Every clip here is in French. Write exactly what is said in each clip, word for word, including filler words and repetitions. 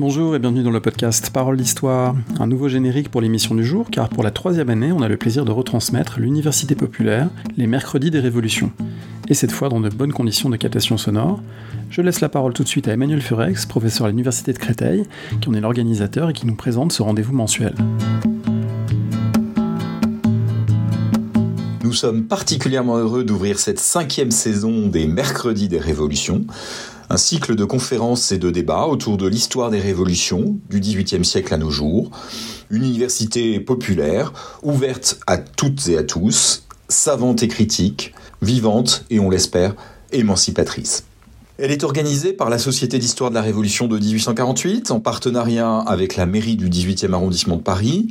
Bonjour et bienvenue dans le podcast Parole d'Histoire, un nouveau générique pour l'émission du jour, car pour la troisième année, on a le plaisir de retransmettre l'Université populaire, les mercredis des révolutions, et cette fois dans de bonnes conditions de captation sonore. Je laisse la parole tout de suite à Emmanuel Fureix, professeur à l'Université de Créteil, qui en est l'organisateur et qui nous présente ce rendez-vous mensuel. Nous sommes particulièrement heureux d'ouvrir cette cinquième saison des mercredis des révolutions, un cycle de conférences et de débats autour de l'histoire des révolutions du XVIIIe siècle à nos jours. Une université populaire, ouverte à toutes et à tous, savante et critique, vivante et, on l'espère, émancipatrice. Elle est organisée par la Société d'histoire de la Révolution de dix-huit cent quarante-huit, en partenariat avec la mairie du dix-huitième arrondissement de Paris,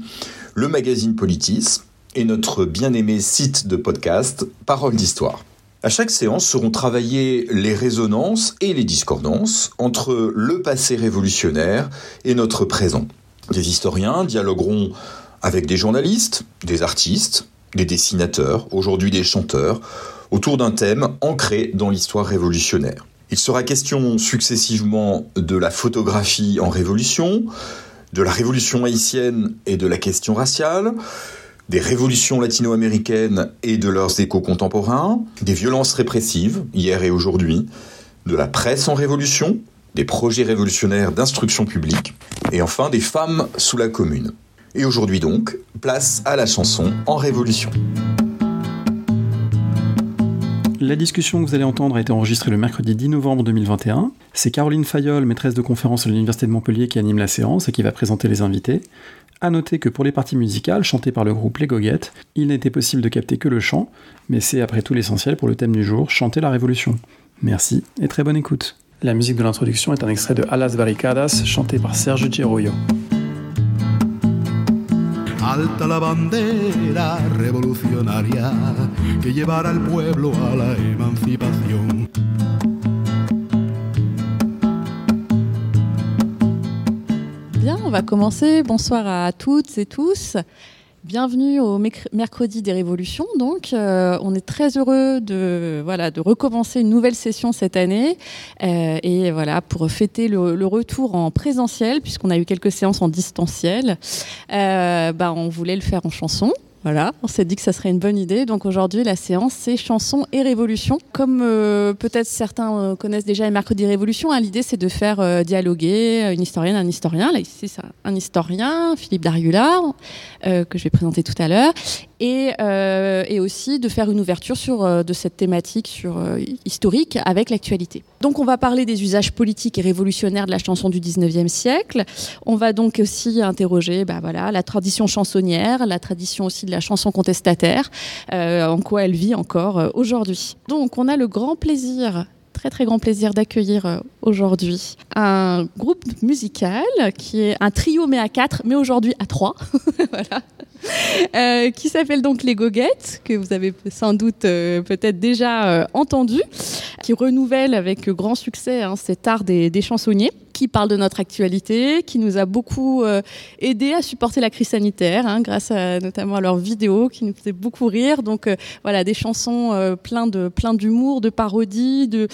le magazine Politis et notre bien-aimé site de podcast « Parole d'Histoire ». À chaque séance seront travaillées les résonances et les discordances entre le passé révolutionnaire et notre présent. Des historiens dialogueront avec des journalistes, des artistes, des dessinateurs, aujourd'hui des chanteurs, autour d'un thème ancré dans l'histoire révolutionnaire. Il sera question successivement de la photographie en révolution, de la révolution haïtienne et de la question raciale, des révolutions latino-américaines et de leurs échos contemporains, des violences répressives, hier et aujourd'hui, de la presse en révolution, des projets révolutionnaires d'instruction publique, et enfin des femmes sous la Commune. Et aujourd'hui donc, place à la chanson en révolution. La discussion que vous allez entendre a été enregistrée le mercredi dix novembre deux mille vingt et un. C'est Caroline Fayol, maîtresse de conférence à l'Université de Montpellier, qui anime la séance et qui va présenter les invités. À noter que pour les parties musicales chantées par le groupe Les Goguettes, il n'était possible de capter que le chant, mais c'est après tout l'essentiel pour le thème du jour, chanter la révolution. Merci et très bonne écoute. La musique de l'introduction est un extrait de A las Barricadas, chanté par Serge Girojo. Alta la bandera revolucionaria que llevará al pueblo a la emancipación. Bien, on va commencer. Bonsoir à toutes et tous. Bienvenue au mercredi des révolutions. Donc, euh, on est très heureux de voilà de recommencer une nouvelle session cette année euh, et voilà pour fêter le, le retour en présentiel puisqu'on a eu quelques séances en distanciel. Euh, bah, on voulait le faire en chanson. Voilà, on s'est dit que ça serait une bonne idée. Donc aujourd'hui, la séance, c'est chansons et révolution. Comme euh, peut-être certains euh, connaissent déjà les mercredis révolution, hein, l'idée, c'est de faire euh, dialoguer une historienne, un historien. Là, ici, c'est un historien, Philippe Darriulat, euh, que je vais présenter tout à l'heure. Et, euh, et aussi de faire une ouverture sur, euh, de cette thématique sur, euh, historique avec l'actualité. Donc on va parler des usages politiques et révolutionnaires de la chanson du dix-neuvième siècle. On va donc aussi interroger bah, voilà, la tradition chansonnière, la tradition aussi de la chanson contestataire, euh, en quoi elle vit encore euh, aujourd'hui. Donc on a le grand plaisir, très très grand plaisir d'accueillir euh, aujourd'hui un groupe musical qui est un trio mais à quatre, mais aujourd'hui à trois. Voilà. Euh, qui s'appelle donc Les Goguettes, que vous avez sans doute euh, peut-être déjà euh, entendu, qui renouvelle avec grand succès hein, cet art des, des chansonniers, qui parle de notre actualité, qui nous a beaucoup euh, aidé à supporter la crise sanitaire, hein, grâce à, notamment à leurs vidéos qui nous faisaient beaucoup rire. Donc euh, voilà, des chansons euh, plein de, plein d'humour, de parodies, de,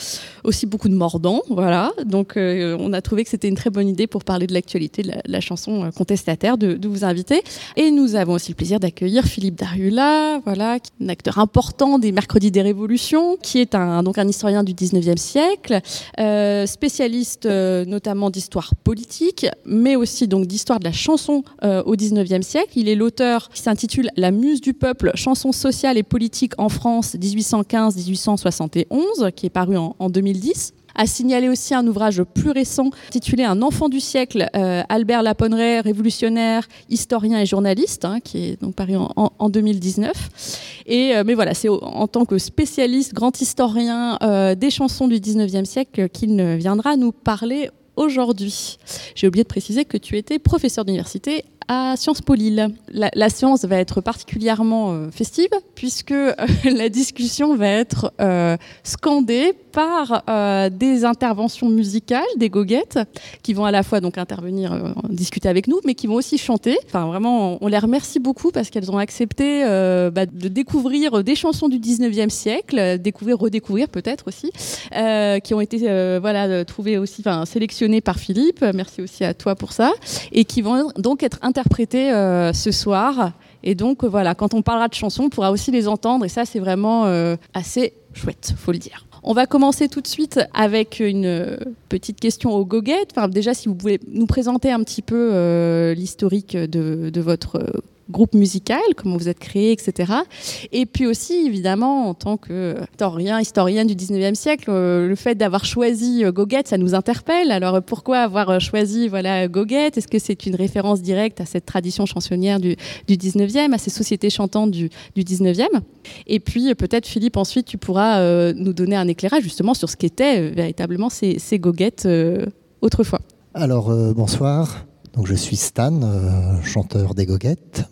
aussi beaucoup de mordants. Voilà. Donc euh, on a trouvé que c'était une très bonne idée pour parler de l'actualité, de la, de la chanson contestataire, de, de vous inviter. Et nous avons aussi le plaisir d'accueillir Philippe Darriulat, voilà, un acteur important des mercredis des révolutions, qui est un, donc un historien du dix-neuvième siècle, euh, spécialiste euh, notamment d'histoire politique, mais aussi donc d'histoire de la chanson euh, au dix-neuvième siècle. Il est l'auteur qui s'intitule « La muse du peuple, chansons sociales et politiques en France dix-huit cent quinze à dix-huit cent soixante et onze », qui est paru en, en deux mille dix. A signalé aussi un ouvrage plus récent intitulé « Un enfant du siècle euh, », Albert Laponneray, révolutionnaire, historien et journaliste, hein, qui est donc paru en, en deux mille dix-neuf. Et, euh, mais voilà, c'est en tant que spécialiste, grand historien euh, des chansons du dix-neuvième siècle qu'il viendra nous parler aujourd'hui. J'ai oublié de préciser que tu étais professeur d'université à Sciences Po Lille. La, la séance va être particulièrement euh, festive puisque euh, la discussion va être euh, scandée par euh, des interventions musicales, des goguettes, qui vont à la fois donc intervenir, euh, discuter avec nous, mais qui vont aussi chanter. Enfin, vraiment, on les remercie beaucoup parce qu'elles ont accepté euh, bah, de découvrir des chansons du dix-neuvième siècle, découvrir, redécouvrir peut-être aussi, euh, qui ont été euh, voilà, trouvées aussi, enfin, sélectionnées par Philippe. Merci aussi à toi pour ça. Et qui vont donc être interprétées euh, ce soir. Et donc, euh, voilà, quand on parlera de chansons, on pourra aussi les entendre. Et ça, c'est vraiment euh, assez chouette, faut le dire. On va commencer tout de suite avec une petite question aux goguettes. Enfin, déjà, si vous pouvez nous présenter un petit peu euh, l'historique de, de votre euh, groupe musical, comment vous êtes créé, et cetera. Et puis aussi, évidemment, en tant que historien, historienne du dix-neuvième siècle, euh, le fait d'avoir choisi euh, goguette, ça nous interpelle. Alors, pourquoi avoir euh, choisi voilà, goguette ? Est-ce que c'est une référence directe à cette tradition chansonnière du, du dix-neuvième, à ces sociétés chantantes du, du dix-neuvième ? Et puis, peut-être, Philippe, ensuite, tu pourras euh, nous donner un éclairage justement sur ce qu'étaient euh, véritablement ces, ces goguettes euh, autrefois. Alors, euh, bonsoir. Donc, je suis Stan, euh, chanteur des goguettes.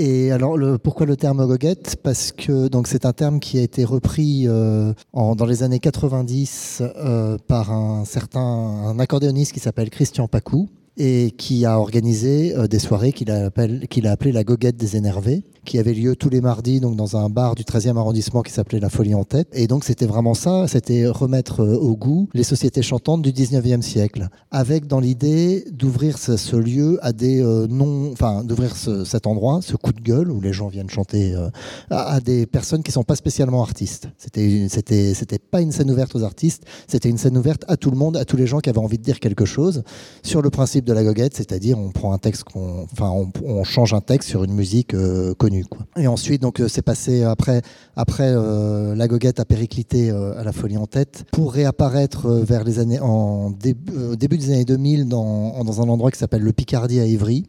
Et alors, le, pourquoi le terme goguette ? Parce que donc, c'est un terme qui a été repris euh, en, dans les années quatre-vingt-dix euh, par un certain un accordéoniste qui s'appelle Christian Pacou et qui a organisé euh, des soirées qu'il a, qu'il a appelé la goguette des énervés, qui avait lieu tous les mardis donc, dans un bar du treizième arrondissement qui s'appelait La Folie en tête. Et donc, c'était vraiment ça, c'était remettre euh, au goût les sociétés chantantes du dix-neuvième siècle, avec dans l'idée d'ouvrir ce, ce lieu à des euh, non... Enfin, d'ouvrir ce, cet endroit, ce coup de gueule, où les gens viennent chanter euh, à, à des personnes qui ne sont pas spécialement artistes. C'était, c'était, c'était pas une scène ouverte aux artistes, c'était une scène ouverte à tout le monde, à tous les gens qui avaient envie de dire quelque chose, sur le principe de la goguette, c'est-à-dire on prend un texte, qu'on, enfin, on, on change un texte sur une musique euh, connue, quoi. Et ensuite, donc, c'est passé après, après euh, la goguette a périclité euh, à la Folie en tête pour réapparaître euh, vers les années, en dé, euh, début des années deux mille dans, dans un endroit qui s'appelle le Picardie à Ivry,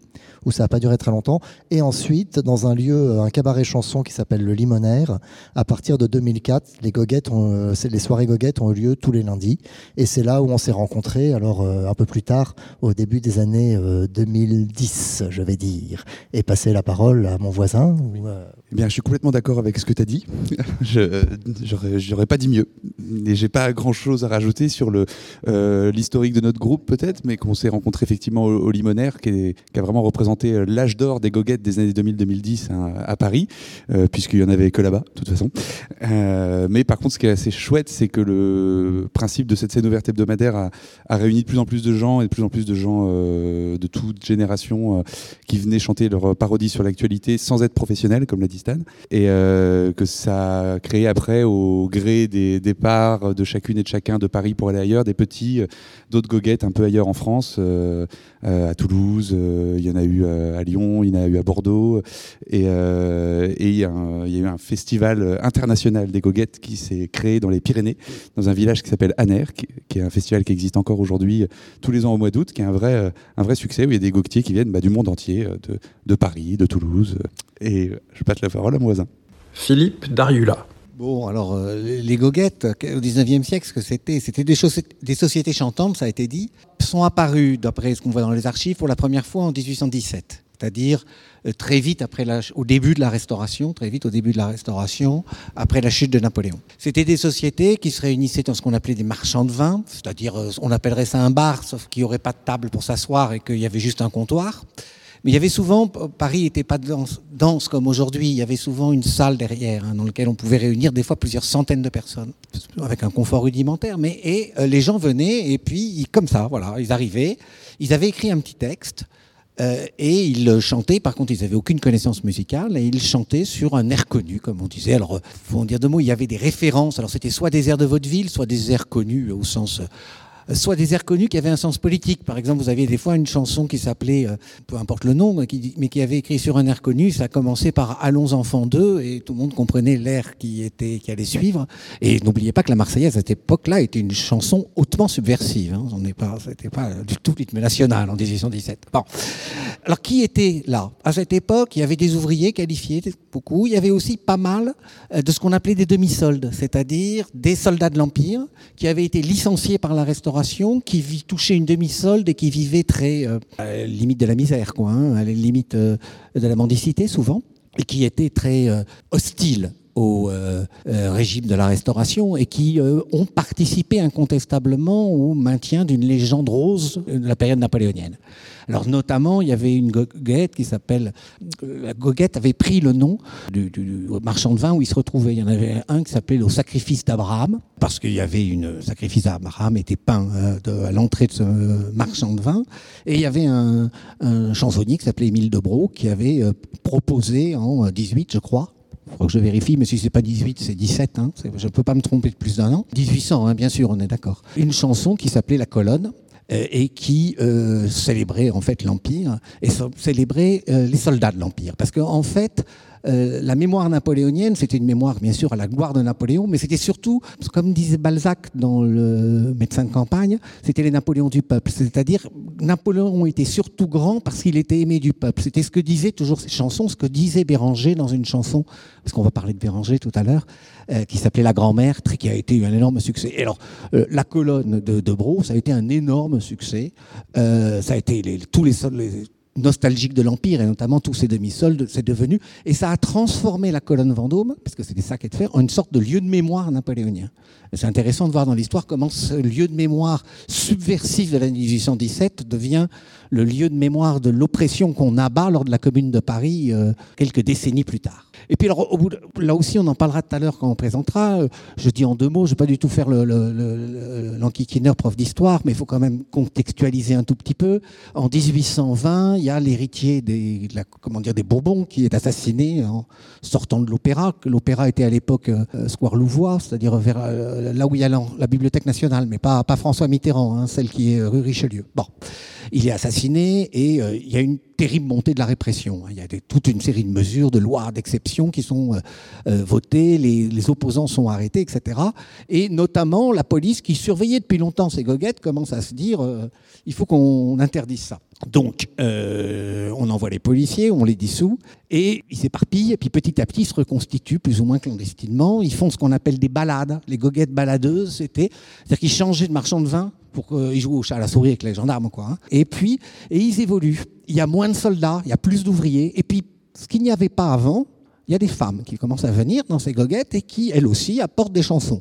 où ça n'a pas duré très longtemps. Et ensuite, dans un lieu, un cabaret chanson qui s'appelle le Limonaire, à partir de deux mille quatre, les goguettes ont, les soirées goguettes ont eu lieu tous les lundis. Et c'est là où on s'est rencontrés, alors un peu plus tard, au début des années deux mille dix, je vais dire. Et passer la parole à mon voisin. Oui. Eh bien, je suis complètement d'accord avec ce que tu as dit. Je j'aurais, j'aurais pas dit mieux. Et j'ai pas grand-chose à rajouter sur le, euh, l'historique de notre groupe, peut-être, mais qu'on s'est rencontrés effectivement au, au Limonaire, qui, est, qui a vraiment représenté l'âge d'or des goguettes des années deux mille à deux mille dix hein, à Paris, euh, puisqu'il n'y en avait que là-bas, de toute façon. Euh, mais par contre, ce qui est assez chouette, c'est que le principe de cette scène ouverte hebdomadaire a, a réuni de plus en plus de gens, et de plus en plus de gens euh, de toute génération euh, qui venaient chanter leur parodie sur l'actualité sans être professionnels, comme l'a dit Stan, et euh, que ça a créé après, au gré des départs de chacune et de chacun de Paris pour aller ailleurs, des petits, d'autres goguettes un peu ailleurs en France, euh, euh, à Toulouse, euh, il y en a eu à Lyon, il y en a eu à Bordeaux, et, euh, et il, y a un, il y a eu un festival international des goguettes qui s'est créé dans les Pyrénées, dans un village qui s'appelle Aner, qui, qui est un festival qui existe encore aujourd'hui tous les ans au mois d'août, qui est un vrai, un vrai succès, où il y a des goguetiers qui viennent bah, du monde entier, de, de Paris, de Toulouse, et je passe la parole à mon voisin. Philippe Darriulat. Bon, alors, euh, les goguettes, au dix-neuvième siècle, ce que c'était, c'était des, chauss- des sociétés chantantes, ça a été dit, sont apparues, d'après ce qu'on voit dans les archives, pour la première fois en dix-huit cent dix-sept. C'est-à-dire euh, très vite après la, au début de la Restauration, très vite au début de la Restauration, après la chute de Napoléon. C'était des sociétés qui se réunissaient dans ce qu'on appelait des marchands de vin, c'est-à-dire euh, on appellerait ça un bar, sauf qu'il n'y aurait pas de table pour s'asseoir et qu'il y avait juste un comptoir. Mais il y avait souvent, Paris n'était pas dense, dense comme aujourd'hui, il y avait souvent une salle derrière hein, dans laquelle on pouvait réunir des fois plusieurs centaines de personnes, avec un confort rudimentaire. Mais et, euh, les gens venaient et puis ils, comme ça, voilà, ils arrivaient, ils avaient écrit un petit texte euh, et ils chantaient. Par contre, ils n'avaient aucune connaissance musicale et ils chantaient sur un air connu, comme on disait. Alors, il faut en dire deux mots, il y avait des références. Alors, c'était soit des airs de vaudeville, soit des airs connus au sens... soit des airs connus qui avaient un sens politique. Par exemple, vous aviez des fois une chanson qui s'appelait, euh, peu importe le nom, mais qui, mais qui avait écrit sur un air connu. Ça commençait par « Allons enfants d'eux » et tout le monde comprenait l'air qui, était, qui allait suivre. Et n'oubliez pas que la Marseillaise, à cette époque-là, était une chanson hautement subversive. Hein. On n'est pas, c'était pas du tout l'hymne national en dix-huit cent dix-sept. Bon. Alors, qui était là ? À cette époque, il y avait des ouvriers qualifiés, beaucoup. Il y avait aussi pas mal de ce qu'on appelait des demi-soldes, c'est-à-dire des soldats de l'Empire qui avaient été licenciés par la Restauration génération qui vit, touchait une demi-solde et qui vivait très euh, à la limite de la misère, quoi, hein, à la limite euh, de la mendicité souvent, et qui était très euh, hostile au euh, euh, régime de la Restauration et qui euh, ont participé incontestablement au maintien d'une légende rose de la période napoléonienne. Alors notamment, il y avait une goguette qui s'appelle... La goguette avait pris le nom du, du, du marchand de vin où il se retrouvait. Il y en avait un qui s'appelait « Le sacrifice d'Abraham » parce qu'il y avait une... sacrifice d'Abraham était peint euh, de, à l'entrée de ce marchand de vin. Et il y avait un, un chansonnier qui s'appelait Émile Debrault qui avait euh, proposé en dix-huit, je crois, il faut que je vérifie, mais si c'est pas dix-huit, c'est dix-sept. Hein. Je ne peux pas me tromper de plus d'un an. dix-huit cents, hein, bien sûr, on est d'accord. Une chanson qui s'appelait « La Colonne » euh, et qui euh, célébrait en fait l'Empire et célébrait euh, les soldats de l'Empire. Parce qu'en en fait, euh, la mémoire napoléonienne, c'était une mémoire bien sûr à la gloire de Napoléon, mais c'était surtout, comme disait Balzac dans Le Médecin de campagne, c'était les Napoléons du peuple. C'est-à-dire, Napoléon était surtout grand parce qu'il était aimé du peuple. C'était ce que disaient toujours ces chansons, ce que disait Béranger dans une chanson, parce qu'on va parler de Béranger tout à l'heure, euh, qui s'appelait La grand-mère, qui a été un énorme succès. Et alors, euh, La Colonne de Debrault, ça a été un énorme succès. Euh, ça a été les, tous les... les nostalgique de l'Empire, et notamment tous ces demi-soldes, c'est devenu, et ça a transformé la colonne Vendôme, parce que c'était ça qu'est de faire, en une sorte de lieu de mémoire napoléonien. Et c'est intéressant de voir dans l'histoire comment ce lieu de mémoire subversif de l'année dix-huit cent dix-sept devient le lieu de mémoire de l'oppression qu'on abat lors de la Commune de Paris euh, quelques décennies plus tard. Et puis alors, au bout de, là aussi, on en parlera tout à l'heure quand on présentera. Je dis en deux mots, je ne vais pas du tout faire le, le, le, l'enquiquineur prof d'histoire, mais il faut quand même contextualiser un tout petit peu. En dix-huit cent vingt, il y a l'héritier des, de la, comment dire, des Bourbons qui est assassiné en sortant de l'Opéra. L'Opéra était à l'époque euh, Square Louvois, c'est-à-dire vers, euh, là où il y a la, la Bibliothèque nationale, mais pas, pas François Mitterrand, hein, celle qui est rue Richelieu. Bon, il est assassiné et euh, il y a une terrible montée de la répression. Il y a des, toute une série de mesures, de lois d'exception qui sont euh, votées, les, les opposants sont arrêtés, et cetera. Et notamment, la police qui surveillait depuis longtemps ces goguettes commence à se dire euh, il faut qu'on interdise ça. Donc, euh, on envoie les policiers, on les dissout, et ils s'éparpillent, et puis petit à petit, ils se reconstituent, plus ou moins clandestinement. Ils font ce qu'on appelle des balades, les goguettes baladeuses, c'était... C'est-à-dire qu'ils changeaient de marchand de vin pour qu'ils jouent au chat à la souris avec les gendarmes, quoi. Hein. Et puis, et ils évoluent. Il y a moins de soldats, il y a plus d'ouvriers, et puis, ce qu'il n'y avait pas avant, il y a des femmes qui commencent à venir dans ces goguettes et qui, elles aussi, apportent des chansons.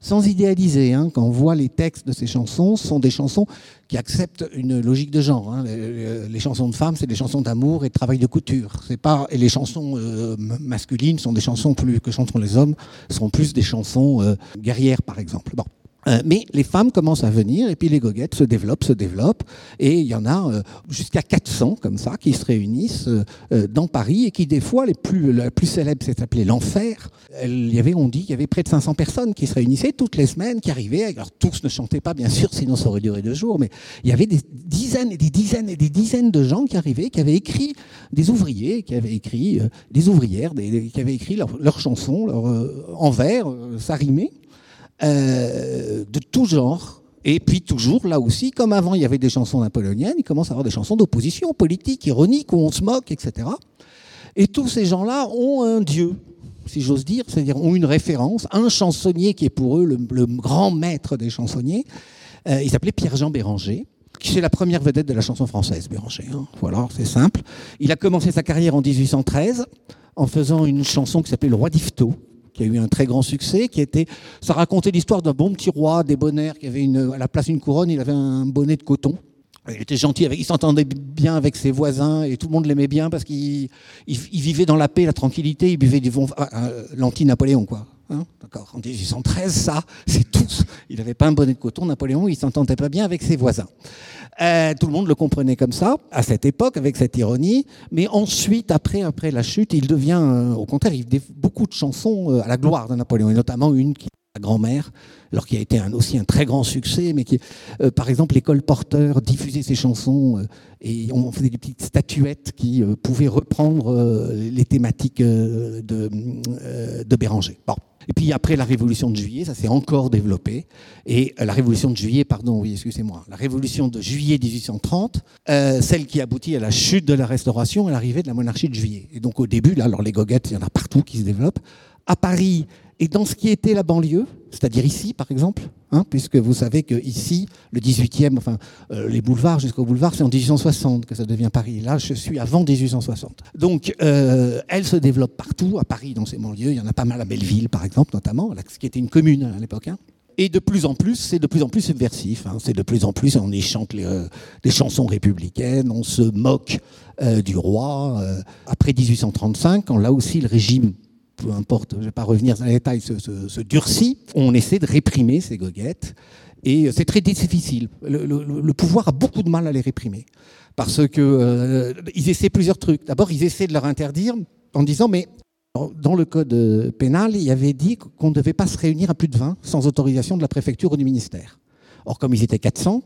Sans idéaliser, hein, quand on voit les textes de ces chansons, ce sont des chansons qui acceptent une logique de genre. Hein. Les, les chansons de femmes, c'est des chansons d'amour et de travail de couture. C'est pas, et les chansons euh, masculines sont des chansons plus, que chanteront les hommes, sont plus des chansons euh, guerrières, par exemple. Bon. Euh, mais les femmes commencent à venir et puis les goguettes se développent, se développent et il y en a euh, jusqu'à quatre cents comme ça qui se réunissent euh, dans Paris et qui des fois, les plus, la plus célèbre s'est appelée l'Enfer. Il y avait, on dit, il y avait près de cinq cents personnes qui se réunissaient toutes les semaines, qui arrivaient. Alors tous ne chantaient pas bien sûr, sinon ça aurait duré deux jours, mais il y avait des dizaines et des dizaines et des dizaines de gens qui arrivaient, qui avaient écrit des ouvriers, qui avaient écrit euh, des ouvrières, des, des, qui avaient écrit leurs leur chansons leur, euh, en vers, euh, ça rimait. Euh, de tout genre. Et puis toujours, là aussi, comme avant il y avait des chansons napoléoniennes, il commence à avoir des chansons d'opposition politique, ironique, où on se moque, et cetera. Et tous ces gens-là ont un dieu, si j'ose dire, c'est-à-dire ont une référence, un chansonnier qui est pour eux le, le grand maître des chansonniers. Euh, il s'appelait Pierre-Jean Béranger, qui c'est la première vedette de la chanson française, Béranger. Hein. Voilà, c'est simple. Il a commencé sa carrière en dix-huit cent treize en faisant une chanson qui s'appelait « Le roi d'Yvetot ». Qui a eu un très grand succès, qui était, ça racontait l'histoire d'un bon petit roi, débonnaire, qui avait une, à la place d'une couronne, il avait un bonnet de coton. Il était gentil, avec, il s'entendait bien avec ses voisins et tout le monde l'aimait bien parce qu'il il, il vivait dans la paix, la tranquillité, il buvait du bon, euh, l'anti-Napoléon, quoi. Hein, d'accord. En dix-huit cent treize, ça, c'est tout. Il n'avait pas un bonnet de coton, Napoléon, il s'entendait pas bien avec ses voisins. Euh, tout le monde le comprenait comme ça, à cette époque, avec cette ironie. Mais ensuite, après, après la chute, il devient, euh, au contraire, il fait beaucoup de chansons euh, à la gloire de Napoléon, et notamment une qui est La grand-mère, alors qui a été un, aussi un très grand succès, mais qui, euh, par exemple, l'école Porteur diffusait ses chansons euh, et on faisait des petites statuettes qui euh, pouvaient reprendre euh, les thématiques euh, de, euh, de Béranger. Bon. Et puis après la Révolution de Juillet, ça s'est encore développé. Et la Révolution de Juillet, pardon, oui, excusez-moi, la Révolution de Juillet dix-huit cent trente, euh, celle qui aboutit à la chute de la Restauration et l'arrivée de la monarchie de Juillet. Et donc au début, là, alors les goguettes, il y en a partout qui se développent. À Paris, Et dans ce qui était la banlieue, c'est-à-dire ici, par exemple, hein, puisque vous savez qu'ici, le dix-huitième, enfin, euh, les boulevards jusqu'au boulevard, c'est en dix-huit cent soixante que ça devient Paris. Là, je suis avant dix-huit cent soixante. Donc, euh, elle se développe partout, à Paris, dans ces banlieues. Il y en a pas mal à Belleville, par exemple, notamment, là, ce qui était une commune à l'époque. Hein. Et de plus en plus, c'est de plus en plus subversif. Hein. C'est de plus en plus, on y chante les, euh, des chansons républicaines, on se moque euh, du roi. Euh, après dix-huit cent trente-cinq, quand là aussi le régime, peu importe, je ne vais pas revenir dans les détails, se, se, se durcit, on essaie de réprimer ces goguettes. Et c'est très difficile. Le, le, le pouvoir a beaucoup de mal à les réprimer. Parce qu'ils euh, essaient plusieurs trucs. D'abord, ils essaient de leur interdire en disant, mais... Dans le code pénal, il y avait dit qu'on ne devait pas se réunir à plus de vingt sans autorisation de la préfecture ou du ministère. Or, comme ils étaient quatre cents,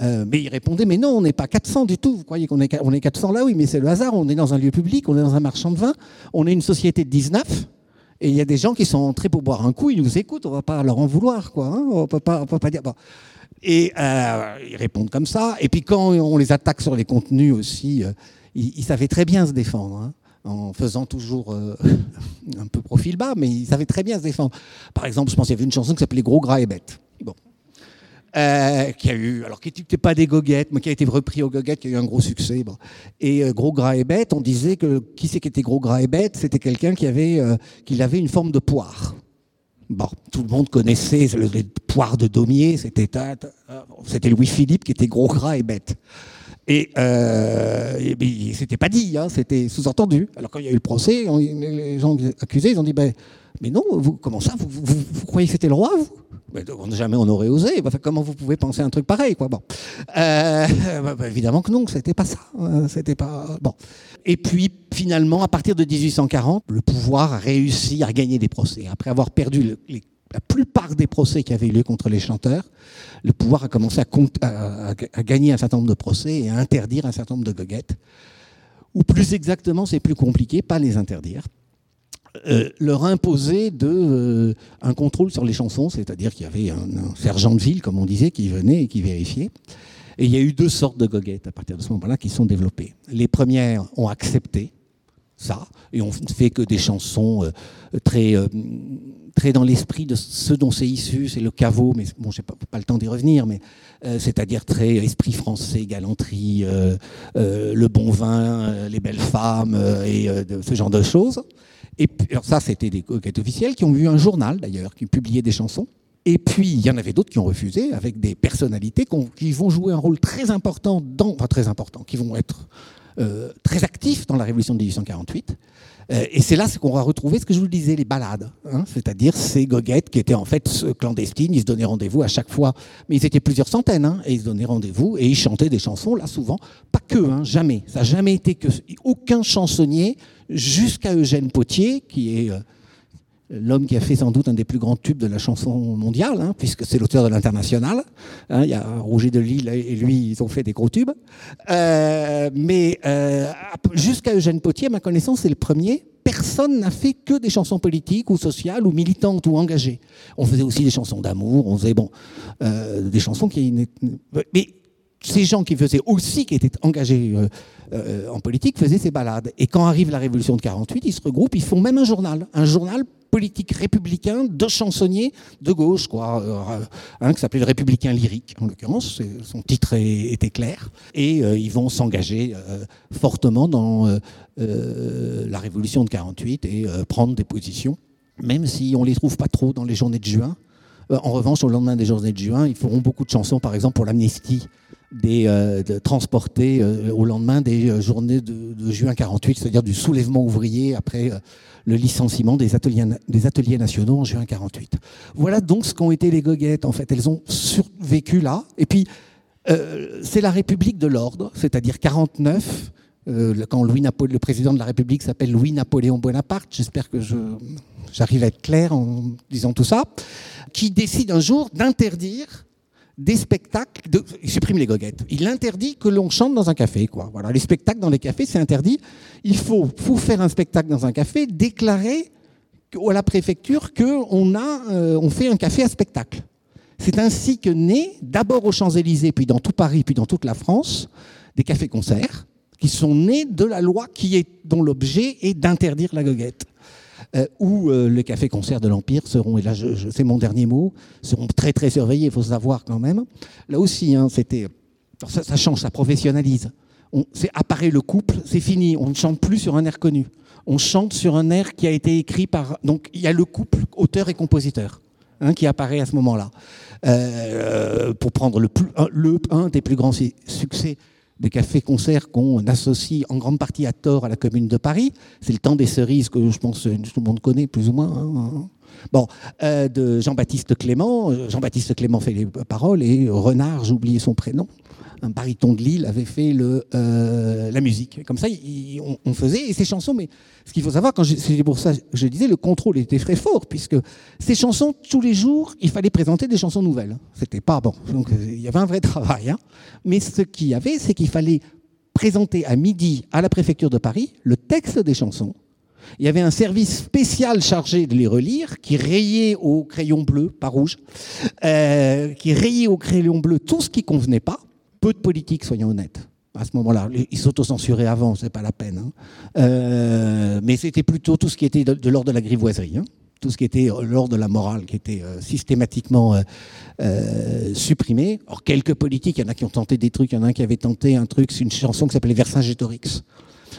euh, mais ils répondaient « Mais non, on n'est pas quatre cents du tout. Vous croyez qu'on est, on est quatre cents là? Oui, mais c'est le hasard. On est dans un lieu public, on est dans un marchand de vin, on est une société de dix-neuf. » Et il y a des gens qui sont entrés pour boire un coup, ils nous écoutent, on ne va pas leur en vouloir, quoi. Hein, on ne peut pas dire... Bon. Et euh, ils répondent comme ça. Et puis quand on les attaque sur les contenus aussi, euh, ils, ils savaient très bien se défendre. Hein. En faisant toujours euh, un peu profil bas, mais ils savaient très bien se défendre. Par exemple, je pense qu'il y avait une chanson qui s'appelait « Gros, gras et bêtes ». Bon. Euh, qui a eu, alors qui n'était pas des goguettes, mais qui a été repris aux goguettes, qui a eu un gros succès. Bon. Et euh, « Gros, gras et bêtes », on disait que qui c'est qui était « Gros, gras et bêtes », c'était quelqu'un qui avait, euh, qui avait une forme de poire. Bon, tout le monde connaissait le, les poires de Daumier, c'était, c'était Louis-Philippe qui était « Gros, gras et bêtes ». Et, euh, et bien, c'était pas dit, hein, c'était sous-entendu. Alors quand il y a eu le procès, on, les gens accusés, ils ont dit bah, « Mais non, vous, comment ça vous, vous, vous, vous croyez que c'était le roi, vous ?» Mais donc, jamais on aurait osé. Bah, comment vous pouvez penser un truc pareil, quoi, bon. euh, bah, bah, Évidemment que non, c'était pas ça. C'était pas, bon. Et puis, finalement, à partir de dix-huit cent quarante, le pouvoir a réussi à gagner des procès. Après avoir perdu le, les la plupart des procès qui avaient lieu contre les chanteurs, le pouvoir a commencé à, compte, à, à, à gagner un certain nombre de procès et à interdire un certain nombre de goguettes. Ou plus exactement, c'est plus compliqué, pas les interdire. Euh, leur imposer de, euh, un contrôle sur les chansons, c'est-à-dire qu'il y avait un, un sergent de ville, comme on disait, qui venait et qui vérifiait. Et il y a eu deux sortes de goguettes à partir de ce moment-là qui sont développées. Les premières ont accepté ça, et on ne fait que des chansons euh, très... Euh, très dans l'esprit de ce dont c'est issu, c'est le caveau, mais bon, j'ai pas, pas le temps d'y revenir, mais euh, c'est-à-dire très esprit français, galanterie, euh, euh, le bon vin, euh, les belles femmes, euh, et euh, de, ce genre de choses. Et puis, alors ça, c'était des goguettes officielles qui ont eu un journal, d'ailleurs, qui publiait des chansons. Et puis, il y en avait d'autres qui ont refusé, avec des personnalités qui vont jouer un rôle très important, dans, enfin très important, qui vont être euh, très actifs dans la Révolution de dix-huit cent quarante-huit. Et c'est là qu'on va retrouver ce que je vous le disais, les balades, hein, c'est-à-dire ces goguettes qui étaient en fait clandestines, ils se donnaient rendez-vous à chaque fois, mais ils étaient plusieurs centaines, hein, et ils se donnaient rendez-vous et ils chantaient des chansons, là souvent, pas que, hein, jamais, ça n'a jamais été que, aucun chansonnier, jusqu'à Eugène Pottier, qui est euh, l'homme qui a fait sans doute un des plus grands tubes de la chanson mondiale, hein, puisque c'est l'auteur de l'International, hein, il y a Rouget de Lille et lui, ils ont fait des gros tubes, euh, mais euh, jusqu'à Eugène Pottier, à ma connaissance, c'est le premier, personne n'a fait que des chansons politiques ou sociales ou militantes ou engagées. On faisait aussi des chansons d'amour, on faisait bon, euh, des chansons qui... Mais ces gens qui faisaient aussi, qui étaient engagés euh, euh, en politique, faisaient ces balades. Et quand arrive la Révolution de quarante-huit, ils se regroupent, ils font même un journal, un journal politique républicain de chansonniers de gauche, quoi, euh, hein, qui s'appelait le Républicain lyrique, en l'occurrence, son titre est, était clair. Et euh, ils vont s'engager euh, fortement dans euh, euh, la Révolution de quarante-huit et euh, prendre des positions, même si on ne les trouve pas trop dans les journées de juin. Euh, en revanche, au lendemain des journées de juin, ils feront beaucoup de chansons, par exemple pour l'amnistie, des euh, de transportés euh, au lendemain des euh, journées de, de juin quarante-huit, c'est-à-dire du soulèvement ouvrier après euh, le licenciement des ateliers, des ateliers nationaux en juin quarante-huit. Voilà donc ce qu'ont été les goguettes, en fait. Elles ont survécu là. Et puis, euh, c'est la République de l'ordre, c'est-à-dire quarante-neuf, euh, quand Louis-Napoléon, le président de la République s'appelle Louis-Napoléon Bonaparte, j'espère que je, j'arrive à être clair en disant tout ça, qui décide un jour d'interdire des spectacles, de... il supprime les goguettes. Il interdit que l'on chante dans un café, quoi. Voilà, les spectacles dans les cafés, c'est interdit. Il faut, pour faire un spectacle dans un café, déclarer à la préfecture qu'on a, euh, on fait un café à spectacle. C'est ainsi que naît, d'abord aux Champs-Élysées, puis dans tout Paris, puis dans toute la France, des cafés-concerts qui sont nés de la loi qui est, dont l'objet est d'interdire la goguette. euh, où euh, les cafés-concerts de l'Empire seront, et là je, je, c'est mon dernier mot, seront très très surveillés, il faut savoir quand même. Là aussi, hein, c'était, ça, ça change, ça professionnalise. On, c'est apparaît le couple, c'est fini, on ne chante plus sur un air connu. On chante sur un air qui a été écrit par... Donc il y a le couple auteur et compositeur. Hein, qui apparaît à ce moment-là, euh, pour prendre le, plus, le un des plus grands succès des cafés-concerts qu'on associe en grande partie à tort à la Commune de Paris. C'est Le Temps des Cerises, que je pense que tout le monde connaît plus ou moins. Hein. Bon, euh, de Jean-Baptiste Clément. Jean-Baptiste Clément fait les paroles et Renard, j'ai oublié son prénom, un baryton de Lille, avait fait le, euh, la musique. Comme ça, il, on, on faisait ces chansons. Mais ce qu'il faut savoir, quand je, c'est pour ça que je disais, le contrôle était très fort, puisque ces chansons, tous les jours, il fallait présenter des chansons nouvelles. C'était pas bon. Donc, il y avait un vrai travail. Hein. Mais ce qu'il y avait, c'est qu'il fallait présenter à midi, à la préfecture de Paris, le texte des chansons. Il y avait un service spécial chargé de les relire, qui rayait au crayon bleu, pas rouge, euh, qui rayait au crayon bleu tout ce qui convenait pas. Peu de politique, soyons honnêtes. À ce moment-là, ils s'autocensuraient avant, c'est pas la peine. Hein. Euh, mais c'était plutôt tout ce qui était de, de l'ordre de la grivoiserie, hein. Tout ce qui était de l'ordre de la morale, qui était euh, systématiquement euh, euh, supprimé. Or, quelques politiques, il y en a qui ont tenté des trucs, il y en a un qui avait tenté un truc, c'est une chanson qui s'appelait Vercingétorix.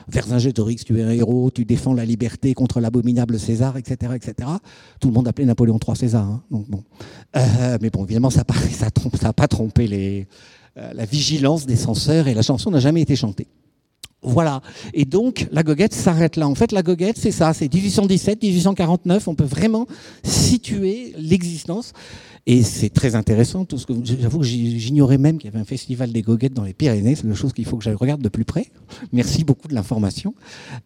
Vercingétorix, tu es un héros, tu défends la liberté contre l'abominable César, et cetera, et cetera. Tout le monde appelait Napoléon trois César. Hein. Donc, bon. Euh, mais bon, évidemment, ça n'a pas trompé les... la vigilance des censeurs, et la chanson n'a jamais été chantée. Voilà. Et donc, la goguette s'arrête là. En fait, la goguette, c'est ça. C'est dix-huit cent dix-sept, dix-huit cent quarante-neuf. On peut vraiment situer l'existence. Et c'est très intéressant. Tout ce que j'avoue que j'ignorais même qu'il y avait un festival des goguettes dans les Pyrénées. C'est une chose qu'il faut que je regarde de plus près. Merci beaucoup de l'information.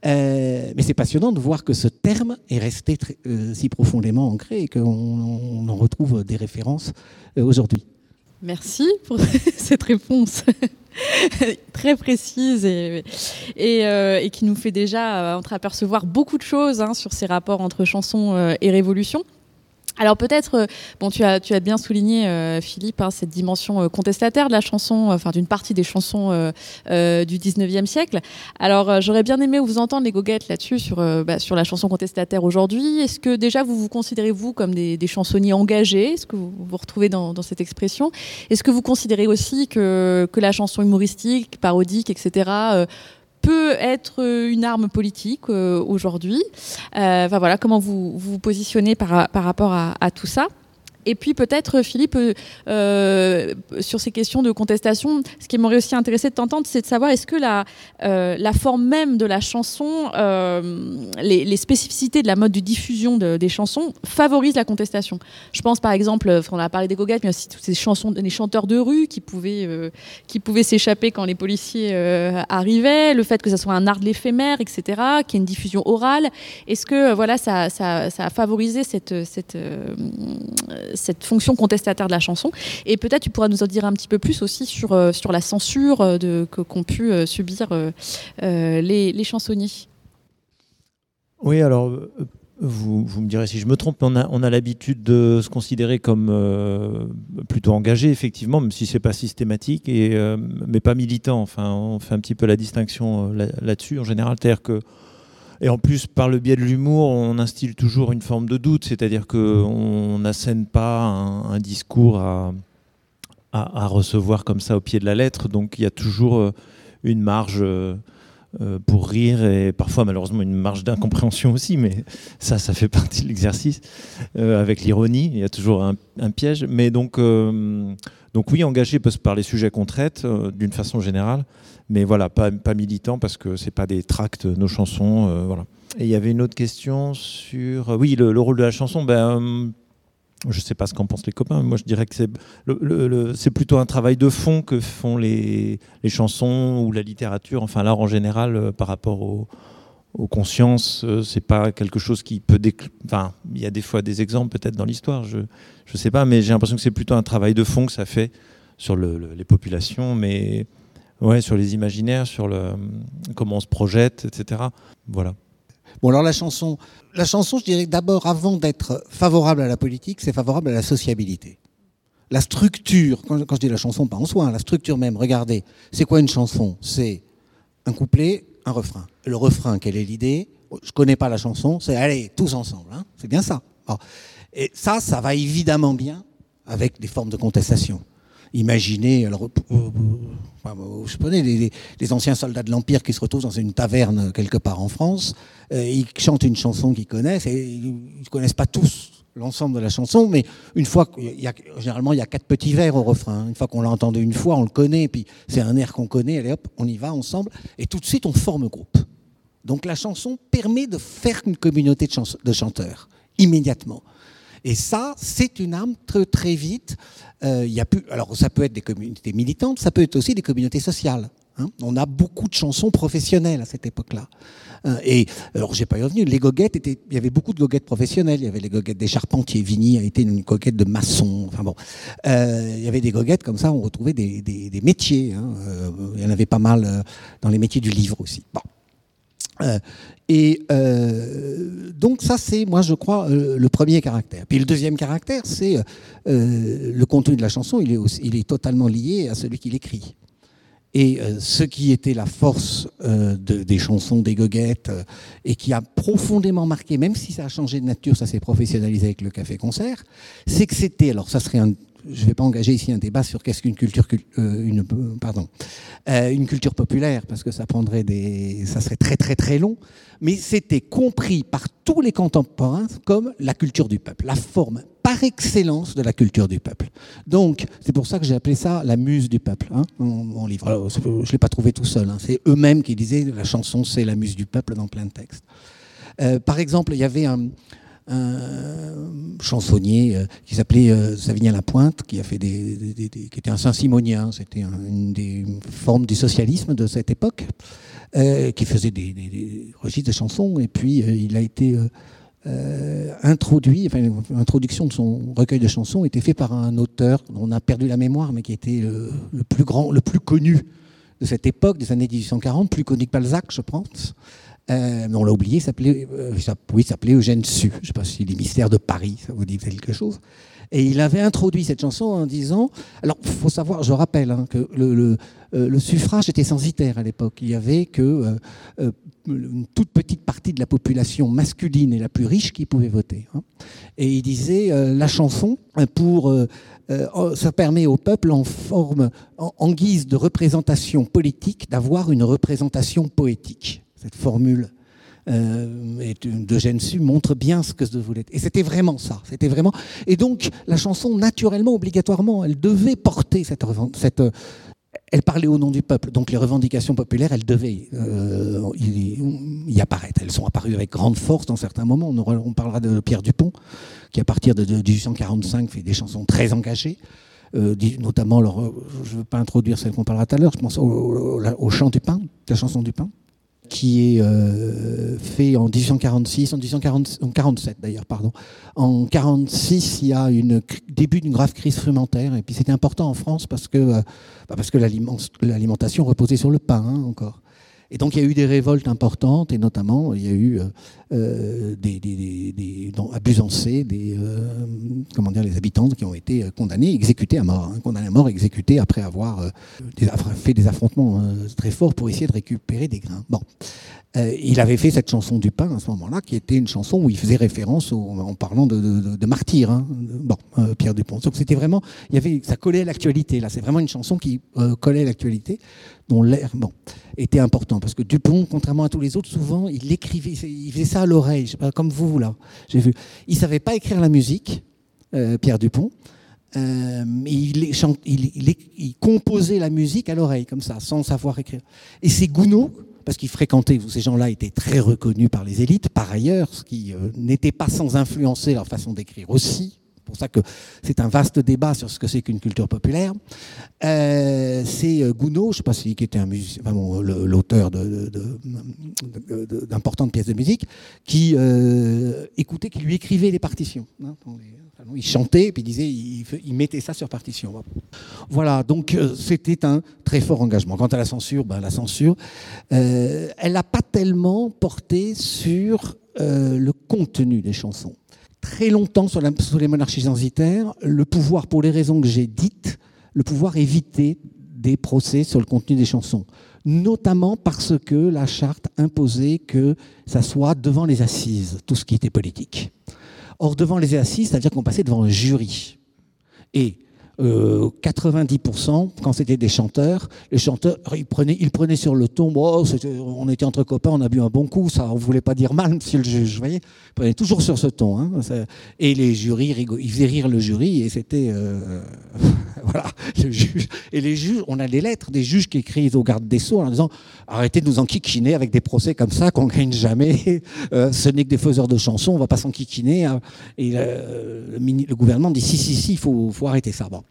Euh, mais c'est passionnant de voir que ce terme est resté très, euh, si profondément ancré et qu'on on en retrouve des références euh, aujourd'hui. Merci pour cette réponse très précise et, et, euh, et qui nous fait déjà euh, entreapercevoir beaucoup de choses hein, sur ces rapports entre chansons euh, et révolution. Alors peut-être, euh, bon, tu as, tu as bien souligné euh, Philippe hein, cette dimension euh, contestataire de la chanson, enfin d'une partie des chansons euh, euh, du dix-neuvième siècle. Alors euh, j'aurais bien aimé vous entendre les goguettes là-dessus sur, euh, bah, sur la chanson contestataire aujourd'hui. Est-ce que déjà vous vous considérez vous comme des, des chansonniers engagés? Est-ce que vous vous retrouvez dans, dans cette expression? Est-ce que vous considérez aussi que, que la chanson humoristique, parodique, et cetera euh, peut être une arme politique euh, aujourd'hui. Euh, enfin voilà, comment vous vous positionnez par, par rapport à, à tout ça. Et puis peut-être Philippe, euh, sur ces questions de contestation, ce qui m'aurait aussi intéressé de t'entendre, c'est de savoir est-ce que la, euh, la forme même de la chanson, euh, les, les spécificités de la mode de diffusion de, des chansons favorisent la contestation. Je pense par exemple, on a parlé des goguettes, mais aussi toutes ces chansons, les chanteurs de rue qui pouvaient, euh, qui pouvaient s'échapper quand les policiers euh, arrivaient, le fait que ça soit un art de l'éphémère, et cetera, qu'il y ait une diffusion orale. Est-ce que voilà, ça, ça, ça a favorisé cette... cette euh, cette fonction contestataire de la chanson. Et peut-être tu pourras nous en dire un petit peu plus aussi sur, euh, sur la censure de, que, qu'ont pu euh, subir euh, euh, les, les chansonniers. Oui, alors, vous, vous me direz si je me trompe, mais on a, on a l'habitude de se considérer comme euh, plutôt engagé, effectivement, même si ce n'est pas systématique, et, euh, mais pas militant. Enfin, on fait un petit peu la distinction euh, là, là-dessus, en général. C'est-à-dire que Et en plus, par le biais de l'humour, on instille toujours une forme de doute, c'est-à-dire qu'on n'assène pas un, un discours à, à, à recevoir comme ça au pied de la lettre, donc il y a toujours une marge pour rire et parfois malheureusement une marge d'incompréhension aussi, mais ça, ça fait partie de l'exercice. Euh, avec l'ironie, il y a toujours un, un piège, mais donc, euh, donc oui, engagé par les sujets qu'on traite euh, d'une façon générale. Mais voilà, pas, pas militant parce que c'est pas des tracts, nos chansons. Euh, voilà. Et il y avait une autre question sur... Oui, le, le rôle de la chanson, ben, euh, je sais pas ce qu'en pensent les copains, mais moi je dirais que c'est, le, le, le, c'est plutôt un travail de fond que font les, les chansons ou la littérature, enfin l'art en général, euh, par rapport au, aux consciences. Euh, c'est pas quelque chose qui peut... Décl... Enfin, il y a des fois des exemples peut-être dans l'histoire, je, je sais pas, mais j'ai l'impression que c'est plutôt un travail de fond que ça fait sur le, le, les populations, mais... Ouais, sur les imaginaires, sur le, comment on se projette, et cetera. Voilà. Bon, alors la chanson, la chanson, je dirais d'abord, avant d'être favorable à la politique, c'est favorable à la sociabilité. La structure, quand je, quand je dis la chanson, pas en soi, hein, la structure même, regardez, c'est quoi une chanson ? C'est un couplet, un refrain. Le refrain, quelle est l'idée ? je connais pas la chanson, c'est allez, tous ensemble, hein, c'est bien ça. Bon. Et ça, ça va évidemment bien avec des formes de contestation. Imaginez, alors, je connais des, des anciens soldats de l'Empire qui se retrouvent dans une taverne quelque part en France, euh, ils chantent une chanson qu'ils connaissent, et ils ne connaissent pas tous l'ensemble de la chanson, mais une fois, il y a, généralement il y a quatre petits vers au refrain, une fois qu'on l'a entendu une fois, on le connaît, et puis c'est un air qu'on connaît, allez hop, on y va ensemble, et tout de suite on forme groupe. Donc la chanson permet de faire une communauté de, chans- de chanteurs, immédiatement. Et ça, c'est une arme très, très vite. Euh, y a plus, alors, ça peut être des communautés militantes, ça peut être aussi des communautés sociales. Hein. On a beaucoup de chansons professionnelles à cette époque-là. Euh, et alors, j'ai pas eu revenu. Les goguettes étaient. Il y avait beaucoup de goguettes professionnelles. Il y avait les goguettes des charpentiers. Vigny a été une goguette de maçon. Enfin bon, il euh, y avait des goguettes comme ça. On retrouvait des, des, des métiers. Il hein. euh, y en avait pas mal euh, dans les métiers du livre aussi. Bon. Euh, et euh, donc ça c'est moi je crois euh, le premier caractère. Puis le deuxième caractère c'est euh, le contenu de la chanson, il est, aussi, il est totalement lié à celui qui l'écrit. Et euh, ce qui était la force euh, de, des chansons des goguettes euh, et qui a profondément marqué, même si ça a changé de nature, ça s'est professionnalisé avec le café-concert, c'est que c'était, alors ça serait un... Je ne vais pas engager ici un débat sur qu'est-ce qu'une culture, euh, une, pardon, euh, une culture populaire, parce que ça prendrait des, ça serait très très très long. Mais c'était compris par tous les contemporains comme la culture du peuple, la forme par excellence de la culture du peuple. Donc c'est pour ça que j'ai appelé ça la muse du peuple, hein, mon, mon livre. Alors, je ne l'ai pas trouvé tout seul. Hein, c'est eux-mêmes qui disaient la chanson c'est la muse du peuple dans plein de textes. Euh, par exemple, il y avait un un chansonnier euh, qui s'appelait euh, Savinien Lapointe, qui a fait des, des, des qui était un Saint-Simonien, c'était un, une des formes du socialisme de cette époque, euh, qui faisait des, des, des registres de chansons, et puis euh, il a été euh, euh, introduit, enfin l'introduction de son recueil de chansons était faite par un auteur dont on a perdu la mémoire, mais qui était euh, le plus grand, le plus connu de cette époque des années dix-huit cent quarante, plus connu que Balzac, je pense. Euh, on l'a oublié, il s'appelait, euh, oui, il s'appelait Eugène Sue, je ne sais pas si les mystères de Paris, ça vous dit quelque chose. Et il avait introduit cette chanson en disant, alors il faut savoir, je rappelle, hein, que le, le, le suffrage était censitaire à l'époque, il n'y avait que euh, une toute petite partie de la population masculine et la plus riche qui pouvait voter. Hein. Et il disait, euh, la chanson, pour, euh, euh, ça permet au peuple en, forme, en, en guise de représentation politique d'avoir une représentation poétique. Cette formule euh, d'Eugène Sue montre bien ce que ça voulait être. Et c'était vraiment ça. C'était vraiment... Et donc, la chanson, naturellement, obligatoirement, elle devait porter cette... cette elle parlait au nom du peuple. Donc, les revendications populaires, elles devaient euh, y, y apparaître. Elles sont apparues avec grande force dans certains moments. On, aura, on parlera de Pierre Dupont, qui, à partir de, de dix-huit cent quarante-cinq, fait des chansons très engagées. Euh, notamment, leur, je ne veux pas introduire celle qu'on parlera tout à l'heure, je pense au, au, au, au Chant du pain, la chanson du pain, qui est euh, fait en dix-huit cent quarante-six, en dix-huit cent quarante-sept d'ailleurs, pardon. En dix-huit cent quarante-six, il y a une début d'une grave crise frumentaire, et puis c'était important en France parce que euh, bah parce que l'aliment, l'alimentation reposait sur le pain hein, encore. Et donc il y a eu des révoltes importantes, et notamment il y a eu euh, des, des, des, des dans, à Busancé, des euh, comment dire, les habitants qui ont été condamnés, exécutés à mort, hein, condamnés à mort, exécutés après avoir euh, des, fait des affrontements euh, très forts pour essayer de récupérer des grains. Bon, euh, il avait fait cette chanson du pain à ce moment-là, qui était une chanson où il faisait référence au, en parlant de, de, de martyrs. Hein, bon, euh, Pierre Dupont. Donc c'était vraiment, il y avait, ça collait à l'actualité. Là, c'est vraiment une chanson qui euh, collait à l'actualité, dont l'air bon était important. Parce que Dupont, contrairement à tous les autres, souvent, il écrivait, il faisait ça à l'oreille, comme vous, là, j'ai vu. Il ne savait pas écrire la musique, euh, Pierre Dupont, euh, mais il, chante, il, il, il composait la musique à l'oreille, comme ça, sans savoir écrire. Et c'est Gounod, parce qu'il fréquentait, ces gens-là étaient très reconnus par les élites, par ailleurs, ce qui euh, n'était pas sans influencer leur façon d'écrire aussi. C'est pour ça que c'est un vaste débat sur ce que c'est qu'une culture populaire. Euh, c'est Gounod, je ne sais pas si qui était un musicien, enfin bon, le, l'auteur de, de, de, de, d'importantes pièces de musique, qui euh, écoutait, qui lui écrivait les partitions. Hein, il chantait, puis il disait, il, il mettait ça sur partition. Voilà, donc euh, c'était un très fort engagement. Quant à la censure, ben, la censure, euh, elle n'a pas tellement porté sur euh, le contenu des chansons. Très longtemps, sur, la, sur les monarchies censitaires, le pouvoir, pour les raisons que j'ai dites, le pouvoir évitait des procès sur le contenu des chansons. notamment parce que la charte imposait que ça soit devant les assises, tout ce qui était politique. Or, devant les assises, c'est-à-dire qu'on passait devant un jury. Et euh, quatre-vingt-dix pour cent, quand c'était des chanteurs, les chanteurs, ils prenaient, ils prenaient sur le ton, oh, c'était, on était entre copains, on a bu un bon coup, ça, on ne voulait pas dire mal, monsieur le juge, vous voyez, ils prenaient toujours sur ce ton. Hein, et les jurys, ils faisaient rire le jury, et c'était... Euh, voilà, le juge. Et les juges, on a des lettres, des juges qui écrivent au garde des Sceaux en disant « Arrêtez de nous enquiquiner avec des procès comme ça qu'on ne gagne jamais, euh, ce n'est que des faiseurs de chansons, on ne va pas s'enquiquiner. Hein. » Et euh, le, le gouvernement dit « Si, si, si, il faut, faut arrêter ça. Bon. »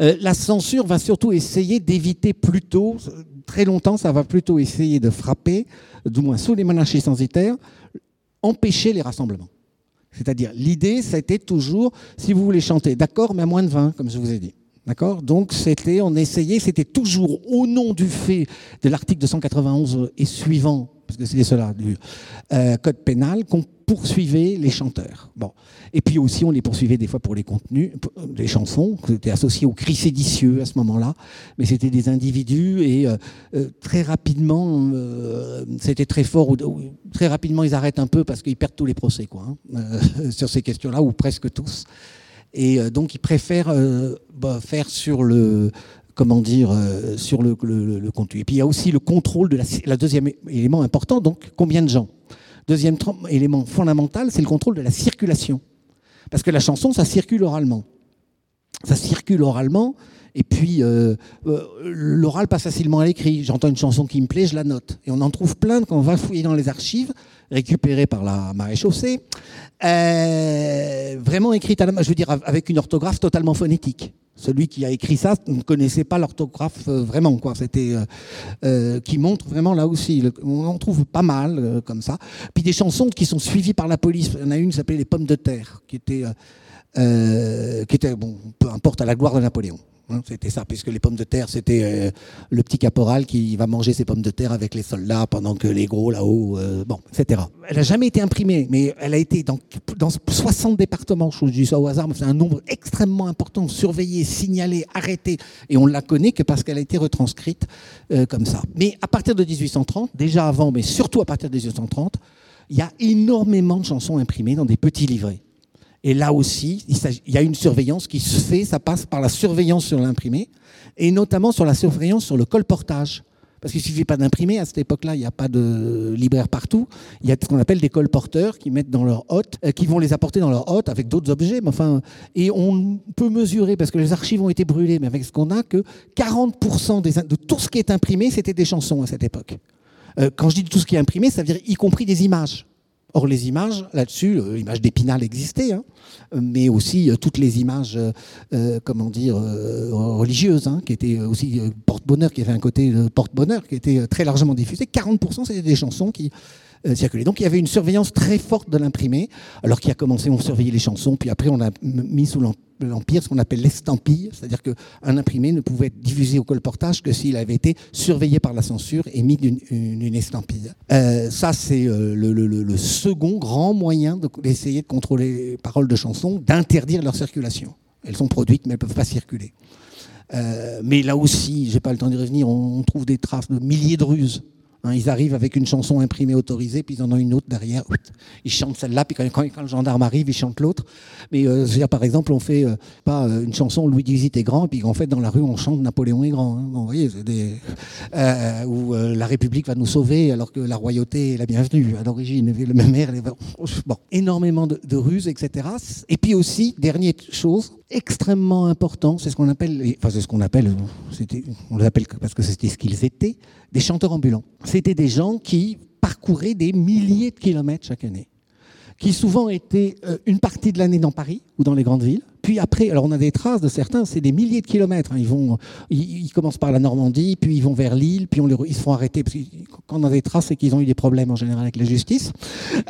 Euh, la censure va surtout essayer d'éviter plutôt, très longtemps, ça va plutôt essayer de frapper, du moins sous les monarchies censitaires, empêcher les rassemblements. C'est-à-dire, l'idée, c'était toujours, si vous voulez chanter, d'accord, mais à moins de vingt, comme je vous ai dit. D'accord ? Donc, c'était, on essayait, c'était toujours au nom du fait de l'article deux cent quatre-vingt-onze et suivant, parce que c'était cela, du euh, code pénal, qu'on poursuivait les chanteurs. Bon. Et puis aussi, on les poursuivait des fois pour les contenus, pour les chansons, qui étaient associés aux cris séditieux à ce moment-là, mais c'était des individus et euh, euh, très rapidement, euh, c'était très fort, ou, ou, très rapidement, ils arrêtent un peu parce qu'ils perdent tous les procès, quoi, hein, euh, sur ces questions-là, ou presque tous. Et euh, donc, ils préfèrent euh, bah, faire sur le, comment dire, euh, sur le, le, le contenu. Et puis, il y a aussi le contrôle de la, la deuxième élément important, donc combien de gens. Deuxième élément fondamental, c'est le contrôle de la circulation. Parce que la chanson, ça circule oralement. Ça circule oralement, et puis euh, euh, l'oral passe facilement à l'écrit. J'entends une chanson qui me plaît, je la note. Et on en trouve plein quand on va fouiller dans les archives, récupérées par la maréchaussée, euh, vraiment écrite à la main, je veux dire, avec une orthographe totalement phonétique. Celui qui a écrit ça ne connaissait pas l'orthographe euh, vraiment, quoi. C'était euh, euh, qui montre vraiment là aussi. Le, on en trouve pas mal euh, comme ça. Puis des chansons qui sont suivies par la police. Il y en a une qui s'appelait Les Pommes de Terre, qui était, euh, euh, qui était bon, peu importe, à la gloire de Napoléon. Hein, c'était ça, puisque les pommes de terre, c'était euh, le petit caporal qui va manger ses pommes de terre avec les soldats pendant que les gros là-haut, euh, bon, et cetera. Elle n'a jamais été imprimée, mais elle a été dans, dans soixante départements, je vous dis ça au hasard, mais c'est un nombre extrêmement important, surveillé, signalé, arrêté, et on ne la connaît que parce qu'elle a été retranscrite euh, comme ça. Mais à partir de dix-huit cent trente, déjà avant, mais surtout à partir de dix-huit cent trente, il y a énormément de chansons imprimées dans des petits livrets. Et là aussi, il y a une surveillance qui se fait, ça passe par la surveillance sur l'imprimé, et notamment sur la surveillance sur le colportage. Parce qu'il ne suffit pas d'imprimer, à cette époque-là, il n'y a pas de libraire partout. Il y a ce qu'on appelle des colporteurs qui mettent dans leur hotte, qui vont les apporter dans leur hotte avec d'autres objets. Mais enfin, et on peut mesurer, parce que les archives ont été brûlées, mais avec ce qu'on a, que quarante pour cent des, de tout ce qui est imprimé, c'était des chansons à cette époque. Quand je dis tout ce qui est imprimé, ça veut dire y compris des images. Or, les images, là-dessus, euh, l'image d'Épinal existait, hein, mais aussi euh, toutes les images, euh, euh, comment dire, euh, religieuses, hein, qui étaient aussi euh, porte-bonheur, qui avait un côté euh, porte-bonheur, qui était euh, très largement diffusé. quarante pour cent, c'était des chansons qui euh, circulaient. Donc, il y avait une surveillance très forte de l'imprimé, alors qu'il a commencé, on surveillait les chansons, puis après, on a mis sous l'Empire ce qu'on appelle l'estampille, c'est-à-dire qu'un imprimé ne pouvait être diffusé au colportage que s'il avait été surveillé par la censure et mis d'une une, une estampille. Euh, ça, c'est le, le, le second grand moyen de, d'essayer de contrôler les paroles de chansons, d'interdire leur circulation. Elles sont produites, mais elles ne peuvent pas circuler. Euh, mais là aussi, je n'ai pas le temps d'y revenir, on trouve des traces de milliers de ruses. Hein, ils arrivent avec une chanson imprimée autorisée, puis ils en ont une autre derrière. Ils chantent celle-là, puis quand, quand, quand le gendarme arrive, ils chantent l'autre. Mais euh, c'est-à-dire, par exemple, on fait euh, pas une chanson Louis dix-huit est grand, puis en fait dans la rue on chante Napoléon est grand. Hein. Bon, vous voyez, c'est des euh, où euh, la République va nous sauver, alors que la royauté est la bienvenue à l'origine. Le même air, les... bon, énormément de, de ruses, et cetera. Et puis aussi, dernière chose extrêmement important, c'est ce qu'on appelle, les... enfin c'est ce qu'on appelle, c'était, on les appelle parce que c'était ce qu'ils étaient, des chanteurs ambulants. C'était des gens qui parcouraient des milliers de kilomètres chaque année, qui souvent étaient une partie de l'année dans Paris ou dans les grandes villes. Puis après, alors on a des traces de certains, c'est des milliers de kilomètres. Ils vont, ils, ils commencent par la Normandie, puis ils vont vers Lille, puis on les, ils se font arrêter. Parce que quand on a des traces, c'est qu'ils ont eu des problèmes en général avec la justice.